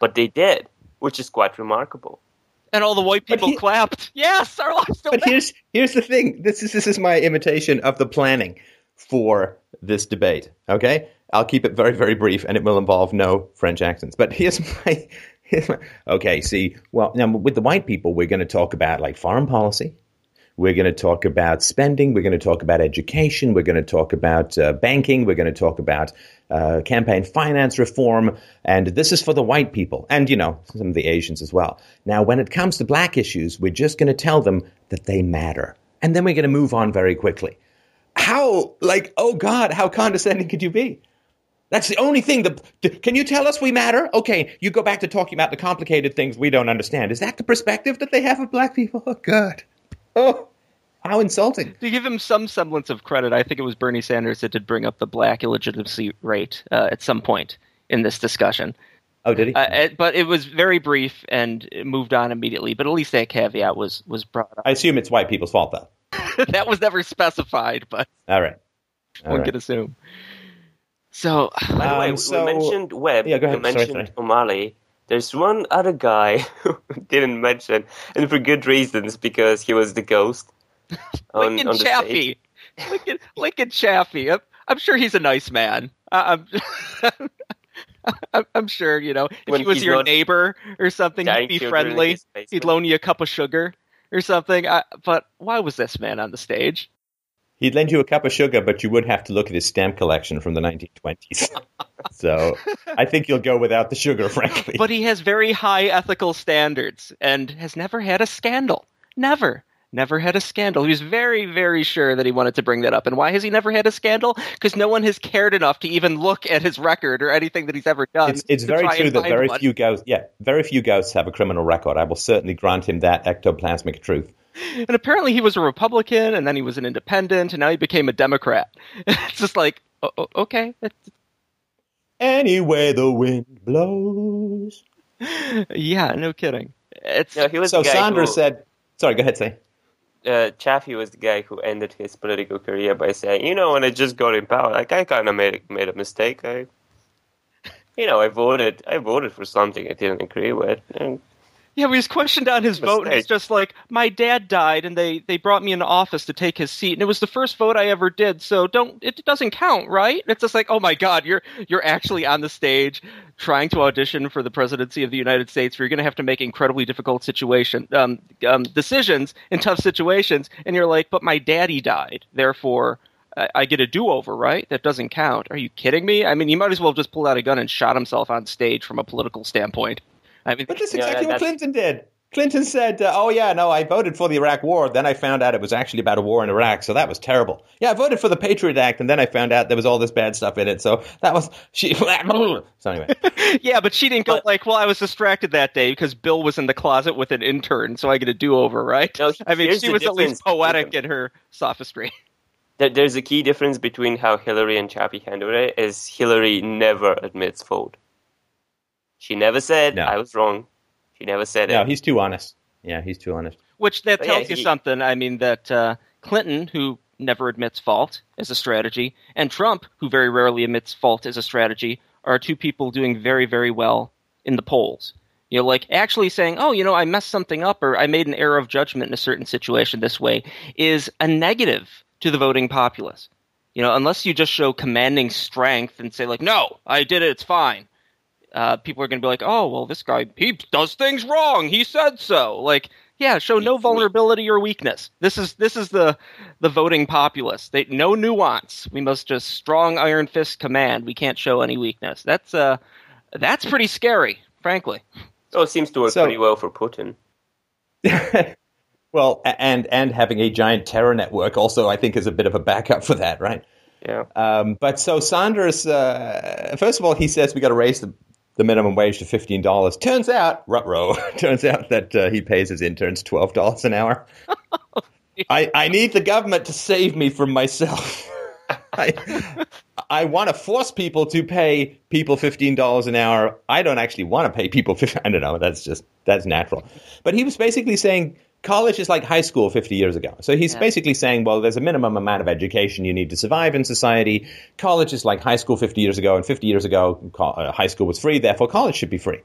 But they did, which is quite remarkable. And all the white people he, clapped. Yes, our lives don't matter. But here's, here's the thing. This is, this is my imitation of the planning for this debate. Okay? I'll keep it very, very brief, and it will involve no French accents. But here's my... Here's my okay, see, well, now with the white people, we're going to talk about, like, foreign policy. We're going to talk about spending. We're going to talk about education. We're going to talk about uh, banking. We're going to talk about uh, campaign finance reform. And this is for the white people and, you know, some of the Asians as well. Now, when it comes to black issues, we're just going to tell them that they matter. And then we're going to move on very quickly. How, like, oh, God, how condescending could you be? That's the only thing that – can you tell us we matter? Okay, you go back to talking about the complicated things we don't understand. Is that the perspective that they have of black people? Oh, God. Oh, how insulting. To give him some semblance of credit, I think it was Bernie Sanders that did bring up the black illegitimacy rate uh, at some point in this discussion. Oh, did he? Uh, it, but it was very brief and it moved on immediately. But at least that caveat was, was brought up. I assume it's white people's fault, though. That was never specified, but all right. All one right. could assume. So, um, by the way, so, we mentioned Webb, yeah, go ahead. we mentioned sorry, sorry. O'Malley. There's one other guy who didn't mention, and for good reasons, because he was the ghost. On, Lincoln on the Chafee. Lincoln, Lincoln Chafee. I'm, I'm sure he's a nice man. Uh, I'm, I'm, I'm sure, you know, if when he was your not, neighbor or something, he'd be friendly. He'd loan you a cup of sugar or something. I, but why was this man on the stage? He'd lend you a cup of sugar, but you would have to look at his stamp collection from the nineteen twenties. So I think you'll go without the sugar, frankly. But he has very high ethical standards and has never had a scandal. Never. Never had a scandal. He was very, very sure that he wanted to bring that up. And why has he never had a scandal? Because no one has cared enough to even look at his record or anything that he's ever done. It's, it's very true that very one. few ghosts, yeah, very few ghosts have a criminal record. I will certainly grant him that ectoplasmic truth. And apparently he was a Republican, and then he was an independent, and now he became a Democrat. It's just like, oh, okay. Anyway, the wind blows. Yeah, no kidding. It's no, he was so the guy Sandra who, said, sorry, go ahead, say. Uh, Chafee was the guy who ended his political career by saying, you know, when I just got in power, like, I kind of made, made a mistake. I, you know, I voted, I voted for something I didn't agree with, and yeah, we was questioned on his vote, and it's just like, my dad died, and they, they brought me into office to take his seat, and it was the first vote I ever did, so don't it doesn't count, right? It's just like, oh my God, you're you're actually on the stage trying to audition for the presidency of the United States, where you're going to have to make incredibly difficult situation um, um, decisions in tough situations, and you're like, but my daddy died, therefore I, I get a do-over, right? That doesn't count. Are you kidding me? I mean, he might as well have just pulled out a gun and shot himself on stage from a political standpoint. I mean, but that's exactly you know, that, what Clinton did. Clinton said, uh, oh, yeah, no, I voted for the Iraq War. Then I found out it was actually about a war in Iraq. So that was terrible. Yeah, I voted for the Patriot Act. And then I found out there was all this bad stuff in it. So that was she. So anyway. Yeah, but she didn't go but, like, well, I was distracted that day because Bill was in the closet with an intern. So I get a do-over, right? No, I mean, she was at least poetic in her sophistry. There's a key difference between how Hillary and Chafee handled it is Hillary never admits fault. She never said, no. I was wrong. She never said no, it. No, he's too honest. Yeah, he's too honest. Which that but tells yeah, he, you something. I mean, that uh, Clinton, who never admits fault as a strategy, and Trump, who very rarely admits fault as a strategy, are two people doing very, very well in the polls. You know, like actually saying, oh, you know, I messed something up or I made an error of judgment in a certain situation this way is a negative to the voting populace. You know, unless you just show commanding strength and say like, no, I did it, it's fine. Uh, people are going to be like, oh, well, this guy, he does things wrong. He said so. Like, yeah, show no vulnerability or weakness. This is this is the the voting populace. They no nuance. We must just strong iron fist command. We can't show any weakness. That's uh, that's pretty scary, frankly. So it seems to work so, pretty well for Putin. Well, and and having a giant terror network also, I think, is a bit of a backup for that, right? Yeah. Um, but so Sanders, uh, first of all, he says we got to raise the the minimum wage to fifteen dollars. Turns out, ruh-roh, turns out that uh, he pays his interns twelve dollars an hour. I, I need the government to save me from myself. I, I want to force people to pay people fifteen dollars an hour. I don't actually want to pay people fifteen dollars. I don't know. That's just, that's natural. But he was basically saying college is like high school fifty years ago. So he's yeah. basically saying, well, there's a minimum amount of education you need to survive in society. College is like high school fifty years ago, and fifty years ago, high school was free, therefore college should be free.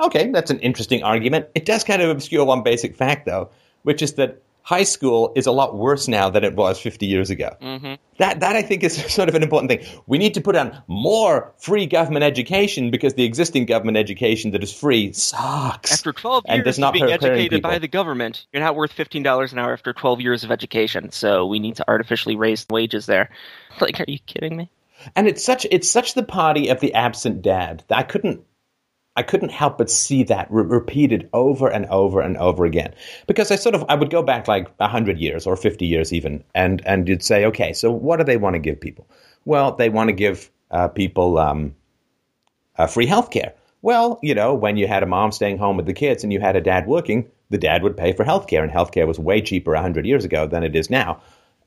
Okay, that's an interesting argument. It does kind of obscure one basic fact, though, which is that high school is a lot worse now than it was fifty years ago. Mm-hmm. That, that I think, is sort of an important thing. We need to put on more free government education because the existing government education that is free sucks. After twelve years of being educated by the government, you're not worth fifteen dollars an hour after twelve years of education. So we need to artificially raise wages there. Like, are you kidding me? And it's such it's such the party of the absent dad that I couldn't I couldn't help but see that re- repeated over and over and over again, because I sort of I would go back like one hundred years or fifty years even, and and you'd say, okay, so what do they want to give people? Well, they want to give uh, people um, uh, free healthcare. Well, you know, when you had a mom staying home with the kids and you had a dad working, the dad would pay for healthcare, and healthcare was way cheaper one hundred years ago than it is now.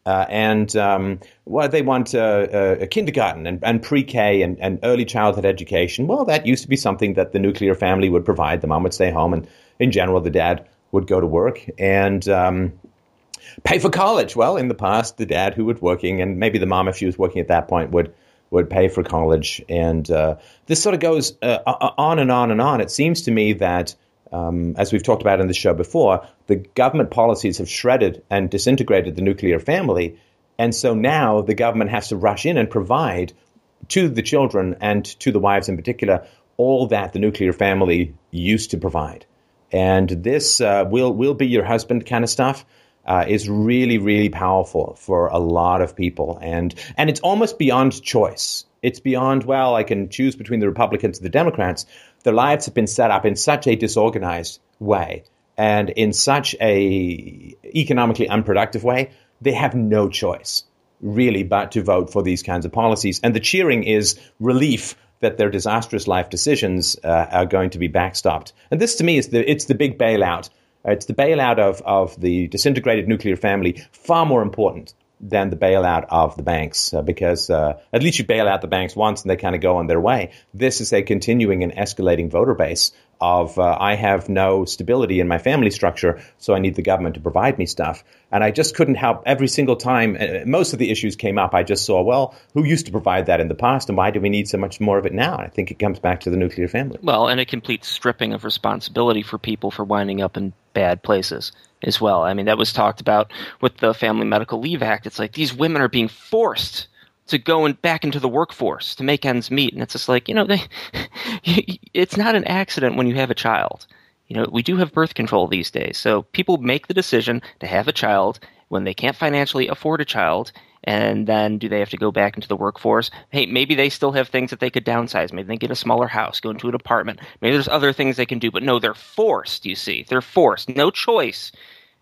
Uh, and um, well, they want uh, uh, a kindergarten and, and pre-K and, and early childhood education. Well, that used to be something that the nuclear family would provide. The mom would stay home, and in general, the dad would go to work and um, pay for college. Well, in the past, the dad who was working, and maybe the mom, if she was working at that point, would would pay for college. And uh, this sort of goes uh, on and on and on. It seems to me that Um, as we've talked about in the show before, the government policies have shredded and disintegrated the nuclear family. And so now the government has to rush in and provide to the children and to the wives in particular all that the nuclear family used to provide. And this uh, will, will be your husband kind of stuff uh, is really, really powerful for a lot of people. And, and it's almost beyond choice. It's beyond, well, I can choose between the Republicans and the Democrats. Their lives have been set up in such a disorganized way and in such a economically unproductive way, they have no choice, really, but to vote for these kinds of policies. And the cheering is relief that their disastrous life decisions uh, are going to be backstopped. And this, to me, is the it's the big bailout. It's the bailout of, of the disintegrated nuclear family, far more important than the bailout of the banks, uh, because uh, at least you bail out the banks once and they kind of go on their way. This is a continuing and escalating voter base of uh, I have no stability in my family structure, so I need the government to provide me stuff. And I just couldn't help every single time. Uh, most of the issues came up. I just saw, well, who used to provide that in the past and why do we need so much more of it now? And I think it comes back to the nuclear family. Well, and a complete stripping of responsibility for people for winding up in bad places as well. I mean, that was talked about with the Family Medical Leave Act. It's like these women are being forced to go and back into the workforce to make ends meet. And it's just like, you know, they, it's not an accident when you have a child. You know, we do have birth control these days. So people make the decision to have a child when they can't financially afford a child. And then do they have to go back into the workforce? Hey, maybe they still have things that they could downsize. Maybe they get a smaller house, go into an apartment. Maybe there's other things they can do. But no, they're forced, you see. They're forced. No choice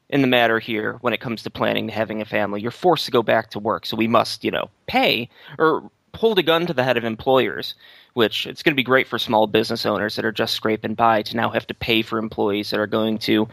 in the matter here when it comes to planning, to having a family. You're forced to go back to work. So we must, you know, pay or hold a gun to the head of employers, which it's going to be great for small business owners that are just scraping by to now have to pay for employees that are going to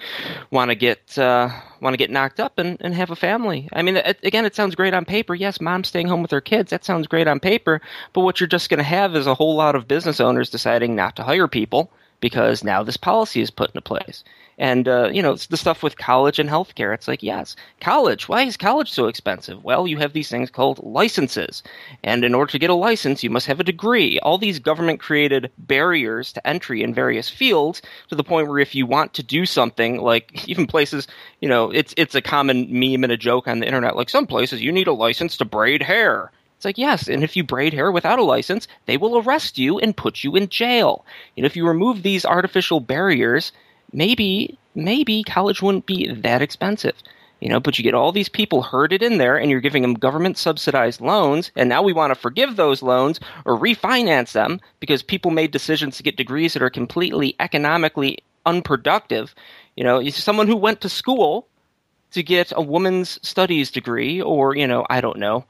want to get uh, want to get knocked up and, and have a family. I mean, it, again, it sounds great on paper. Yes, mom's staying home with her kids. That sounds great on paper. But what you're just going to have is a whole lot of business owners deciding not to hire people because now this policy is put into place. And, uh, you know, it's the stuff with college and healthcare. It's like, yes, college. Why is college so expensive? Well, you have these things called licenses. And in order to get a license, you must have a degree. All these government-created barriers to entry in various fields, to the point where if you want to do something, like even places, you know, it's it's a common meme and a joke on the internet. Like, some places you need a license to braid hair. It's like, yes, and if you braid hair without a license, they will arrest you and put you in jail. And if you remove these artificial barriers, maybe, maybe college wouldn't be that expensive, you know, but you get all these people herded in there and you're giving them government subsidized loans. And now we want to forgive those loans or refinance them because people made decisions to get degrees that are completely economically unproductive. You know, it's someone who went to school to get a woman's studies degree or, you know, I don't know,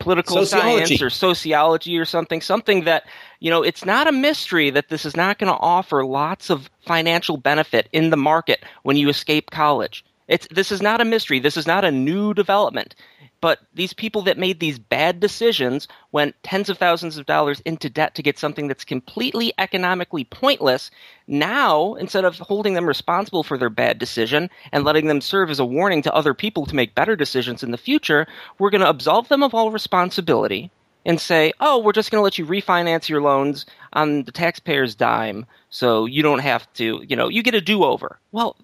political sociology. Science or sociology or something, something that, you know, it's not a mystery that this is not going to offer lots of financial benefit in the market when you escape college. It's this is not a mystery. This is not a new development. But these people that made these bad decisions went tens of thousands of dollars into debt to get something that's completely economically pointless. Now, instead of holding them responsible for their bad decision and letting them serve as a warning to other people to make better decisions in the future, we're going to absolve them of all responsibility and say, oh, we're just going to let you refinance your loans on the taxpayer's dime so you don't have to, you know, you get a do-over. Well,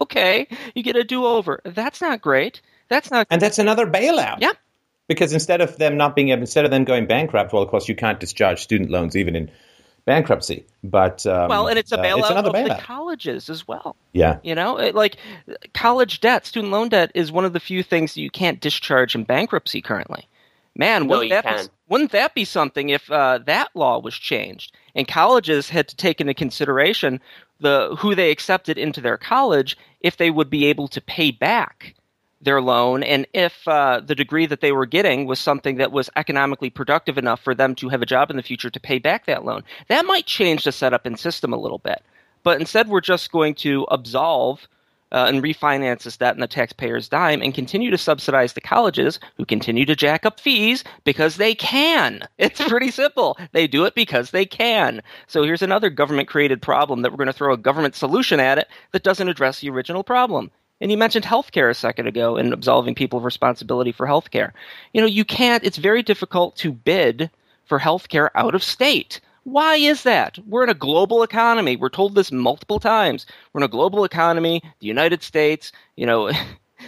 okay, you get a do-over. That's not great. That's not, and that's another bailout. Yeah, because instead of them not being able, instead of them going bankrupt, well, of course you can't discharge student loans even in bankruptcy. But um, well, and it's a bailout uh, it's another of bailout. The colleges as well. Yeah, you know, it, like college debt, student loan debt is one of the few things that you can't discharge in bankruptcy currently. Man, wouldn't, no, that be, wouldn't that be something if uh, that law was changed and colleges had to take into consideration the who they accepted into their college if they would be able to pay back their loan, and if uh, the degree that they were getting was something that was economically productive enough for them to have a job in the future to pay back that loan. That might change the setup and system a little bit. But instead, we're just going to absolve uh, and refinance this debt in the taxpayer's dime and continue to subsidize the colleges who continue to jack up fees because they can. It's pretty simple. They do it because they can. So here's another government-created problem that we're going to throw a government solution at it that doesn't address the original problem. And you mentioned healthcare a second ago and absolving people of responsibility for healthcare. You know, you can't, it's very difficult to bid for healthcare out of state. Why is that? We're in a global economy. We're told this multiple times. We're in a global economy, the United States, you know,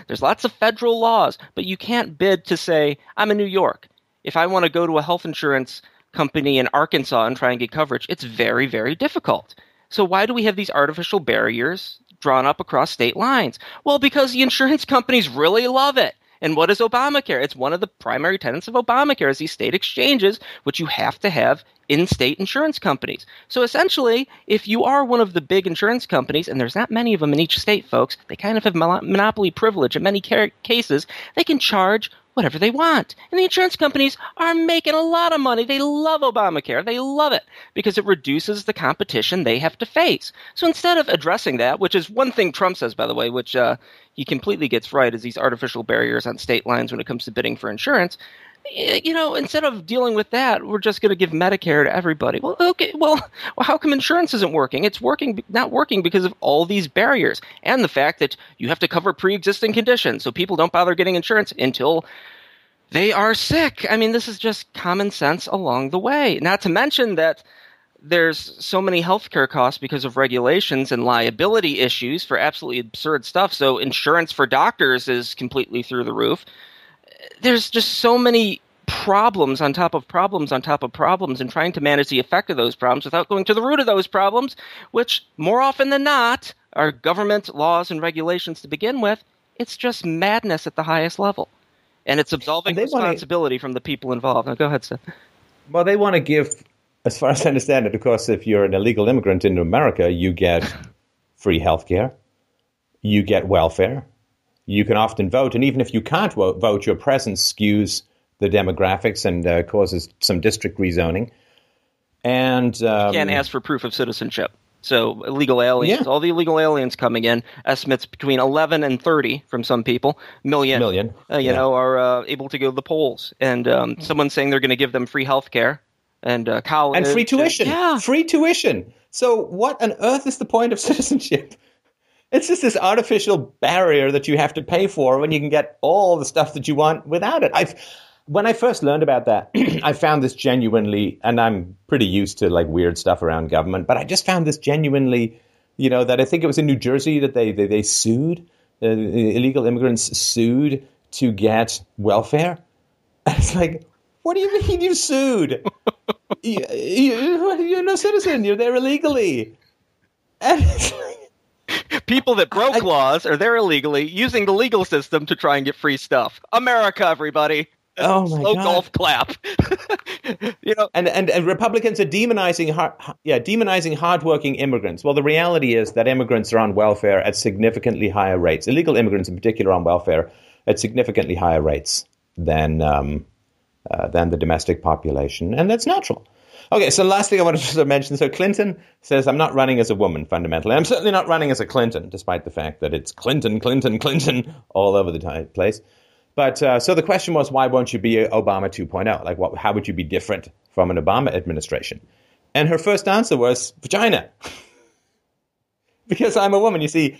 there's lots of federal laws, but you can't bid to say, I'm in New York. If I want to go to a health insurance company in Arkansas and try and get coverage, it's very, very difficult. So why do we have these artificial barriers drawn up across state lines? Well, because the insurance companies really love it. And what is Obamacare? It's one of the primary tenets of Obamacare is these state exchanges, which you have to have in-state insurance companies. So essentially, if you are one of the big insurance companies, and there's not many of them in each state, folks, they kind of have monopoly privilege. In many cases, they can charge whatever they want. And the insurance companies are making a lot of money. They love Obamacare. They love it because it reduces the competition they have to face. So instead of addressing that, which is one thing Trump says, by the way, which uh, he completely gets right, is these artificial barriers on state lines when it comes to bidding for insurance. You know, instead of dealing with that, we're just going to give Medicare to everybody. Well, okay, well, well, how come insurance isn't working? It's working, not working because of all these barriers and the fact that you have to cover pre-existing conditions. So people don't bother getting insurance until they are sick. I mean, this is just common sense along the way. Not to mention that there's so many healthcare costs because of regulations and liability issues for absolutely absurd stuff. So insurance for doctors is completely through the roof. There's just so many problems on top of problems on top of problems and trying to manage the effect of those problems without going to the root of those problems, which more often than not are government laws and regulations to begin with. It's just madness at the highest level. And it's absolving and responsibility to, from the people involved. Now, go ahead, Steph. Well, they want to give, as far as I understand it, of course, if you're an illegal immigrant into America, you get free health care, you get welfare, you can often vote, and even if you can't vote, your presence skews the demographics and uh, causes some district rezoning. And um, you can't ask for proof of citizenship. So illegal aliens, yeah. All the illegal aliens coming in, estimates between eleven and thirty from some people, million, million. Uh, you yeah. know, are uh, able to go to the polls. And um, mm-hmm. someone's saying they're going to give them free health care and uh, college. And free tuition. And, yeah. Free tuition. So what on earth is the point of citizenship? It's just this artificial barrier that you have to pay for when you can get all the stuff that you want without it. I've, when I first learned about that, I found this genuinely, and I'm pretty used to like weird stuff around government, but I just found this genuinely, you know, that I think it was in New Jersey that they, they, they sued, uh, illegal immigrants sued to get welfare. And it's like, what do you mean you sued? you, you, you're no citizen. You're there illegally. And it's like, people that broke I, laws are there illegally using the legal system to try and get free stuff. America, everybody. Oh, my Slow God. Golf clap. you know, and, and and Republicans are demonizing hard, yeah, demonizing hardworking immigrants. Well, the reality is that immigrants are on welfare at significantly higher rates. Illegal immigrants in particular are on welfare at significantly higher rates than um, uh, than the domestic population. And that's natural. Okay, so last thing I wanted to mention. So Clinton says, I'm not running as a woman, fundamentally. I'm certainly not running as a Clinton, despite the fact that it's Clinton, Clinton, Clinton all over the time, place. But uh, so the question was, why won't you be Obama two point oh? Like, what, how would you be different from an Obama administration? And her first answer was, vagina. Because I'm a woman, you see.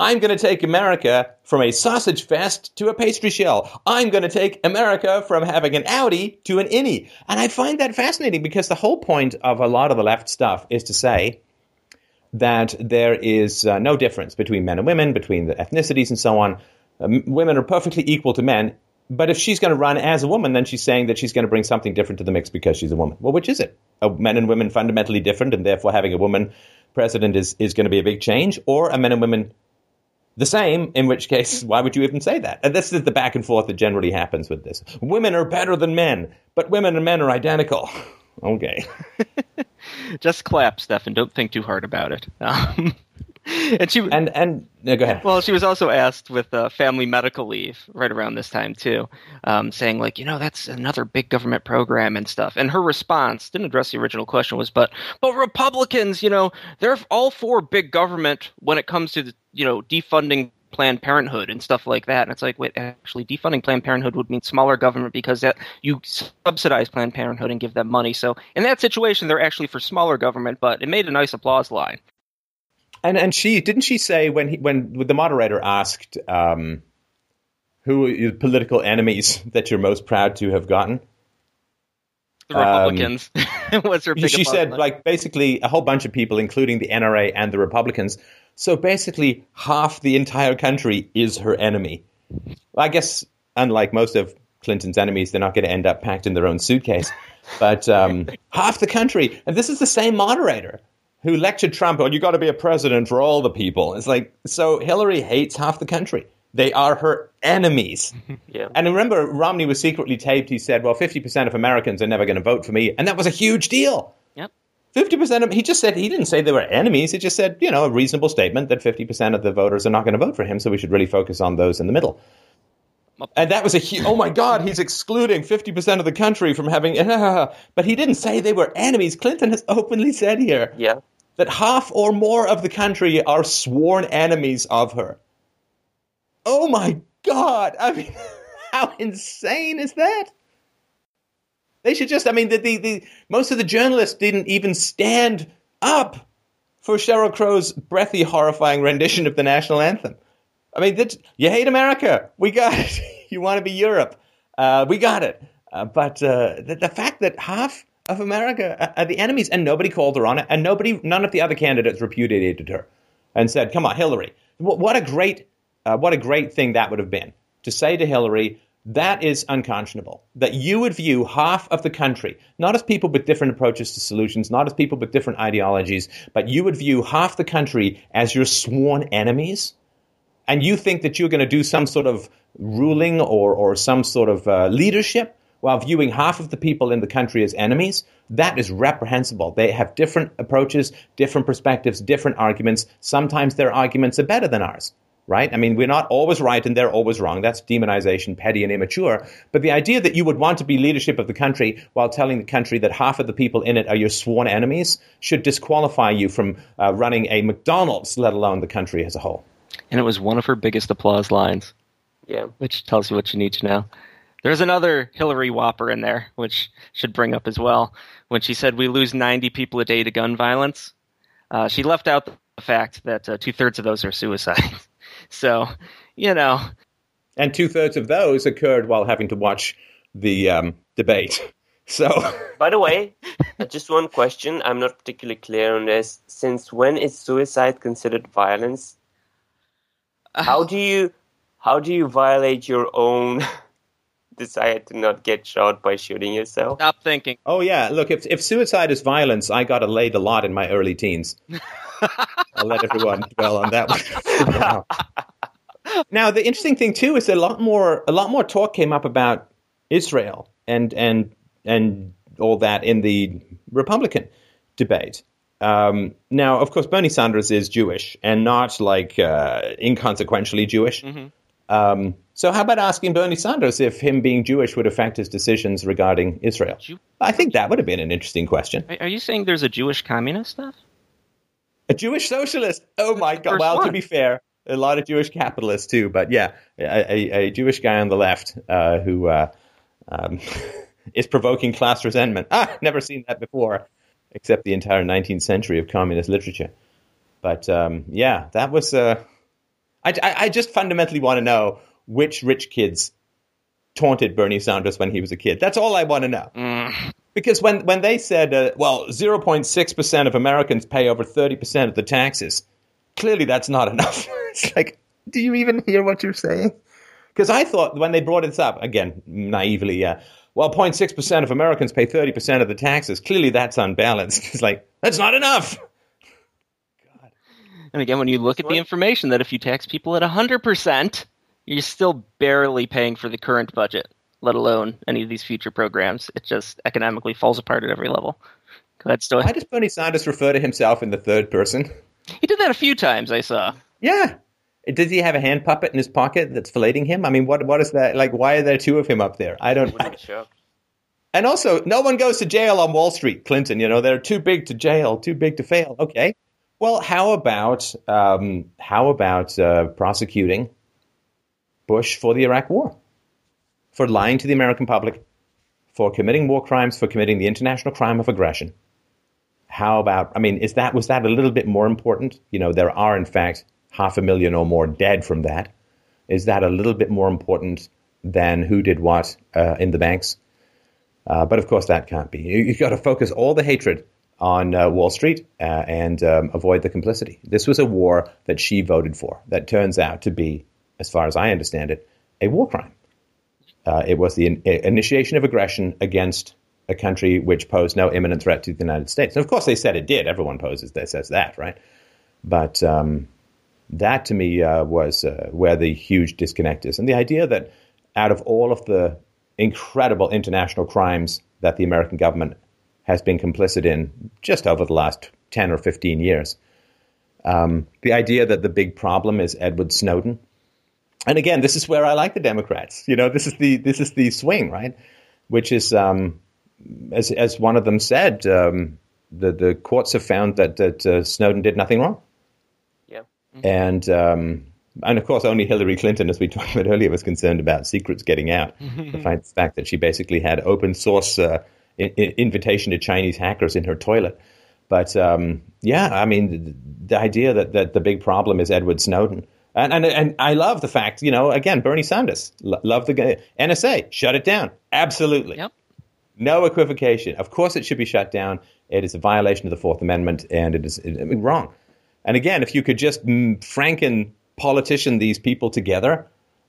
I'm going to take America from a sausage fest to a pastry shell. I'm going to take America from having an Audi to an innie. And I find that fascinating because the whole point of a lot of the left stuff is to say that there is uh, no difference between men and women, between the ethnicities and so on. Um, women are perfectly equal to men. But if she's going to run as a woman, then she's saying that she's going to bring something different to the mix because she's a woman. Well, which is it? Are men and women fundamentally different, and therefore having a woman president is, is going to be a big change? Or are men and women the same, in which case, why would you even say that? And this is the back and forth that generally happens with this. Women are better than men, but women and men are identical. Okay. Just clap, Stefan. Don't think too hard about it. Um, and she and and no, go ahead. Well, she was also asked with uh, family medical leave right around this time too, um, saying like, you know, that's another big government program and stuff. And her response didn't address the original question. Was but but Republicans, you know, they're all for big government when it comes to the, you know, defunding Planned Parenthood and stuff like that. And it's like, wait, actually, defunding Planned Parenthood would mean smaller government because that you subsidize Planned Parenthood and give them money. So in that situation, they're actually for smaller government, but it made a nice applause line. And and she didn't she say when he, when the moderator asked um, who are your political enemies that you're most proud to have gotten? The Republicans. Um, was her big she said line. Like basically a whole bunch of people, including the N R A and the Republicans. So basically, half the entire country is her enemy. Well, I guess, unlike most of Clinton's enemies, they're not going to end up packed in their own suitcase. But um, half the country, and this is the same moderator who lectured Trump on, you got to be a president for all the people. It's like, so Hillary hates half the country. They are her enemies. Yeah. And remember, Romney was secretly taped. He said, well, fifty percent of Americans are never going to vote for me. And that was a huge deal. fifty percent of, he just said, he didn't say they were enemies. He just said, you know, a reasonable statement that fifty percent of the voters are not going to vote for him. So we should really focus on those in the middle. And that was a huge, oh my God, he's excluding fifty percent of the country from having, uh, but he didn't say they were enemies. Clinton has openly said here yeah. that half or more of the country are sworn enemies of her. Oh my God. I mean, how insane is that? They should just, I mean, the, the, the most of the journalists didn't even stand up for Sheryl Crow's breathy, horrifying rendition of the national anthem. I mean, that, you hate America. We got it. You want to be Europe. Uh, we got it. Uh, but uh, the, the fact that half of America are the enemies, and nobody called her on it, and nobody, none of the other candidates repudiated her and said, come on, Hillary. What, what a great, uh, what a great thing that would have been to say to Hillary, that is unconscionable, that you would view half of the country, not as people with different approaches to solutions, not as people with different ideologies, but you would view half the country as your sworn enemies. And you think that you're going to do some sort of ruling or, or some sort of uh, leadership while viewing half of the people in the country as enemies. That is reprehensible. They have different approaches, different perspectives, different arguments. Sometimes their arguments are better than ours. Right? I mean, we're not always right and they're always wrong. That's demonization, petty and immature. But the idea that you would want to be leadership of the country while telling the country that half of the people in it are your sworn enemies should disqualify you from uh, running a McDonald's, let alone the country as a whole. And it was one of her biggest applause lines. Yeah. Which tells you what you need to know. There's another Hillary whopper in there, which should bring up as well, when she said we lose ninety people a day to gun violence. Uh, she left out the fact that uh, two-thirds of those are suicides. So, you know. And two-thirds of those occurred while having to watch the um, debate. So, by the way, just one question. I'm not particularly clear on this. Since when is suicide considered violence? How do you how do you violate your own desire to not get shot by shooting yourself? Stop thinking. Oh, yeah. Look, if if suicide is violence, I got allayed a lot in my early teens. I'll let everyone dwell on that one. Wow. Now, the interesting thing, too, is that a lot more a lot more talk came up about Israel and and and all that in the Republican debate. Um, now, of course, Bernie Sanders is Jewish and not like uh, inconsequentially Jewish. Mm-hmm. Um, so how about asking Bernie Sanders if him being Jewish would affect his decisions regarding Israel? Jew- I think that would have been an interesting question. Are you saying there's a Jewish communist stuff? A Jewish socialist? Oh, my God. Well, one. To be fair, a lot of Jewish capitalists, too. But, yeah, a, a, a Jewish guy on the left uh, who uh, um, is provoking class resentment. Ah, never seen that before. Except the entire nineteenth century of communist literature. But, um, yeah, that was... Uh, I, I, I just fundamentally want to know which rich kids taunted Bernie Sanders when he was a kid. That's all I want to know. Mm. Because when, when they said, uh, well, zero point six percent of Americans pay over thirty percent of the taxes, clearly that's not enough. It's like, do you even hear what you're saying? Because I thought when they brought this up, again, naively, yeah, well, zero point six percent of Americans pay thirty percent of the taxes. Clearly, that's unbalanced. It's like, that's not enough. God. And again, when you look at the information that if you tax people at one hundred percent, you're still barely paying for the current budget, let alone any of these future programs. It just economically falls apart at every level. That's still- Why does Bernie Sanders refer to himself in the third person? He did that a few times, I saw. Yeah. Does he have a hand puppet in his pocket that's filleting him? I mean, what what is that? Like, why are there two of him up there? I don't know. And also, no one goes to jail on Wall Street, Clinton. You know, they're too big to jail, too big to fail. Okay. Well, how about um, how about uh, prosecuting Bush for the Iraq War, for lying to the American public, for committing war crimes, for committing the international crime of aggression? How about? I mean, is that was that a little bit more important? You know, there are in fact half a million or more dead from that. Is that a little bit more important than who did what uh, in the banks? Uh, but, of course, that can't be. You, you've got to focus all the hatred on uh, Wall Street uh, and um, avoid the complicity. This was a war that she voted for that turns out to be, as far as I understand it, a war crime. Uh, it was the in- initiation of aggression against a country which posed no imminent threat to the United States. And, of course, they said it did. Everyone poses that says that, right? But... Um, That, to me, uh, was uh, where the huge disconnect is. And the idea that out of all of the incredible international crimes that the American government has been complicit in just over the last ten or fifteen years, um, the idea that the big problem is Edward Snowden. And again, this is where I like the Democrats. You know, this is the this is the swing, right? Which is, um, as as one of them said, um, the, the courts have found that, that uh, Snowden did nothing wrong. And um, and of course, only Hillary Clinton, as we talked about earlier, was concerned about secrets getting out. The fact that she basically had open source uh, in- invitation to Chinese hackers in her toilet. But um, yeah, I mean, the, the idea that, that the big problem is Edward Snowden, and and, and I love the fact, you know, again, Bernie Sanders, lo- love the guy. N S A, shut it down, absolutely, yep. No equivocation. Of course, it should be shut down. It is a violation of the Fourth Amendment, and it is it, I mean, wrong. And again, if you could just franken politician these people together,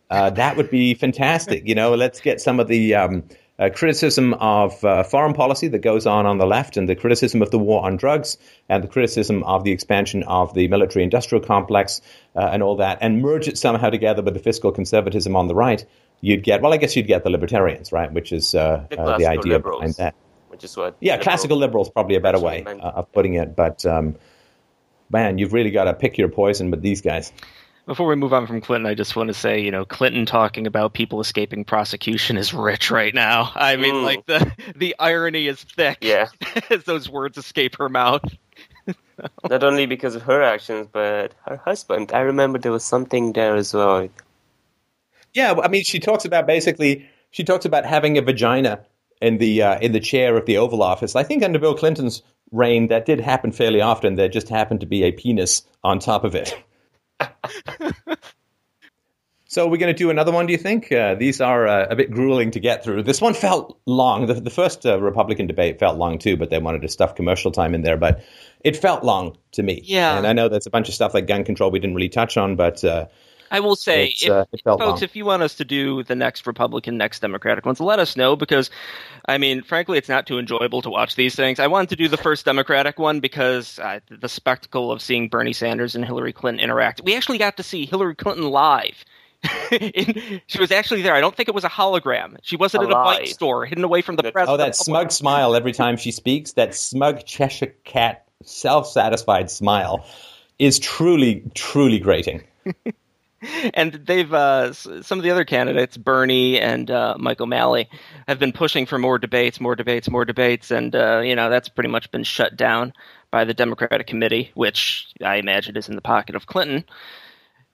uh, that would be fantastic. You know, let's get some of the um, uh, criticism of uh, foreign policy that goes on on the left, and the criticism of the war on drugs, and the criticism of the expansion of the military-industrial complex, uh, and all that, and merge it somehow together with the fiscal conservatism on the right. You'd get, well, I guess you'd get the libertarians, right? Which is uh, the, uh, the idea liberals, behind that. Which is what yeah, liberal, classical liberals probably a better way uh, of putting it, but. Um, Man, you've really got to pick your poison with these guys. Before we move on from Clinton, I just want to say, you know, Clinton talking about people escaping prosecution is rich right now. I mean, Ooh. like the the irony is thick yeah. as those words escape her mouth. So. Not only because of her actions, but her husband. I remember there was something there as well. Yeah, I mean, she talks about basically, she talks about having a vagina in the uh, in the chair of the Oval Office. I think under Bill Clinton's rain, that did happen fairly often. There just happened to be a penis on top of it. So we're going to do another one, do you think? Uh, these are uh, a bit grueling to get through. This one felt long. The, the first uh, Republican debate felt long, too, but they wanted to stuff commercial time in there. But it felt long to me. Yeah. And I know that's a bunch of stuff like gun control we didn't really touch on, but... Uh, I will say, if, uh, folks, long. if you want us to do the next Republican, next Democratic ones, let us know because, I mean, frankly, it's not too enjoyable to watch these things. I wanted to do the first Democratic one because uh, the spectacle of seeing Bernie Sanders and Hillary Clinton interact. We actually got to see Hillary Clinton live. in, she was actually there. I don't think it was a hologram. She wasn't alive. At a bike store, hidden away from the press. Oh, that smug smile every time she speaks, that smug Cheshire cat, self-satisfied smile is truly, truly grating. And they've uh, some of the other candidates, Bernie and uh, Mike O'Malley, have been pushing for more debates, more debates, more debates. And, uh, you know, that's pretty much been shut down by the Democratic Committee, which I imagine is in the pocket of Clinton.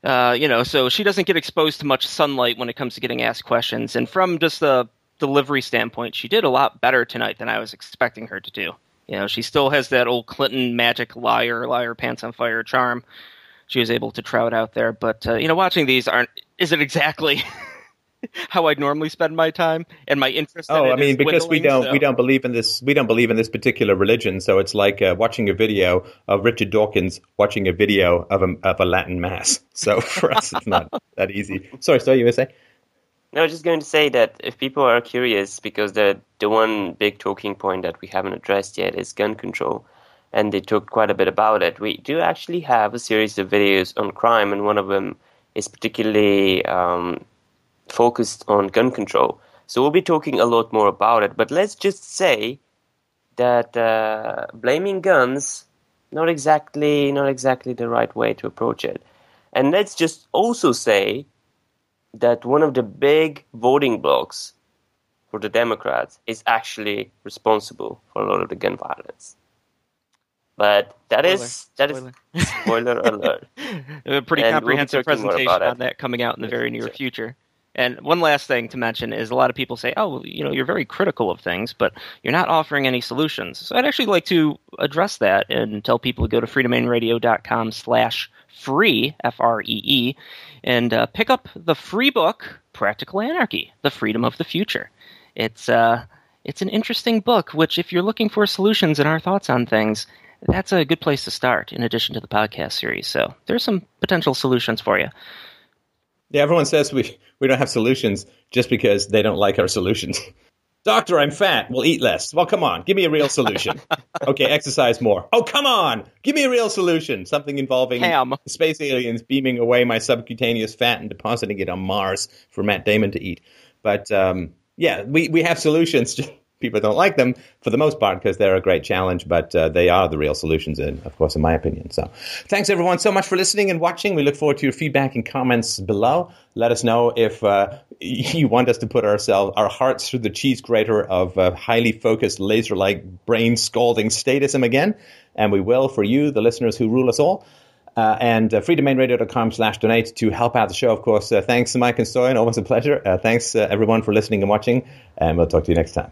Uh, you know, so she doesn't get exposed to much sunlight when it comes to getting asked questions. And from just the delivery standpoint, she did a lot better tonight than I was expecting her to do. You know, she still has that old Clinton magic liar, liar, pants on fire charm. She was able to trout out there, but uh, you know, watching these aren't isn't exactly how I'd normally spend my time and my interest. Oh, in it I mean, because we don't so. we don't believe in this we don't believe in this particular religion, so it's like uh, watching a video of Richard Dawkins watching a video of a of a Latin mass. So for us, it's not that easy. Sorry, sorry, you were saying? No, I was just going to say that if people are curious, because the the one big talking point that we haven't addressed yet is gun control. And they talked quite a bit about it. We do actually have a series of videos on crime, and one of them is particularly um, focused on gun control. So we'll be talking a lot more about it. But let's just say that uh, blaming guns, not exactly, not exactly the right way to approach it. And let's just also say that one of the big voting blocks for the Democrats is actually responsible for a lot of the gun violence. But that spoiler, is that spoiler. is spoiler alert. A pretty and comprehensive we'll presentation on that coming out in the very near future. And one last thing to mention is a lot of people say, "Oh, well, you know, you're very critical of things, but you're not offering any solutions." So I'd actually like to address that and tell people to go to freedomain radio dot com slash free F R E E and uh, pick up the free book "Practical Anarchy: The Freedom of the Future." It's uh, it's an interesting book, which if you're looking for solutions and our thoughts on things. That's a good place to start in addition to the podcast series. So there's some potential solutions for you. Yeah, everyone says we we don't have solutions just because they don't like our solutions. Doctor, I'm fat. Well, eat less. Well, come on. Give me a real solution. Okay, exercise more. Oh, come on. Give me a real solution. Something involving Ham. Space aliens beaming away my subcutaneous fat and depositing it on Mars for Matt Damon to eat. But um, yeah, we, we have solutions. People don't like them for the most part because they're a great challenge, but uh, they are the real solutions, in, of course, in my opinion. So thanks, everyone, so much for listening and watching. We look forward to your feedback and comments below. Let us know if uh, you want us to put ourselves, our hearts through the cheese grater of uh, highly focused, laser-like, brain-scalding statism again, and we will for you, the listeners who rule us all. Uh, and uh, freedomainradio dot com slash donate to help out the show, of course. Uh, thanks, Mike and Soren. Always a pleasure. Uh, thanks, uh, everyone, for listening and watching, and we'll talk to you next time.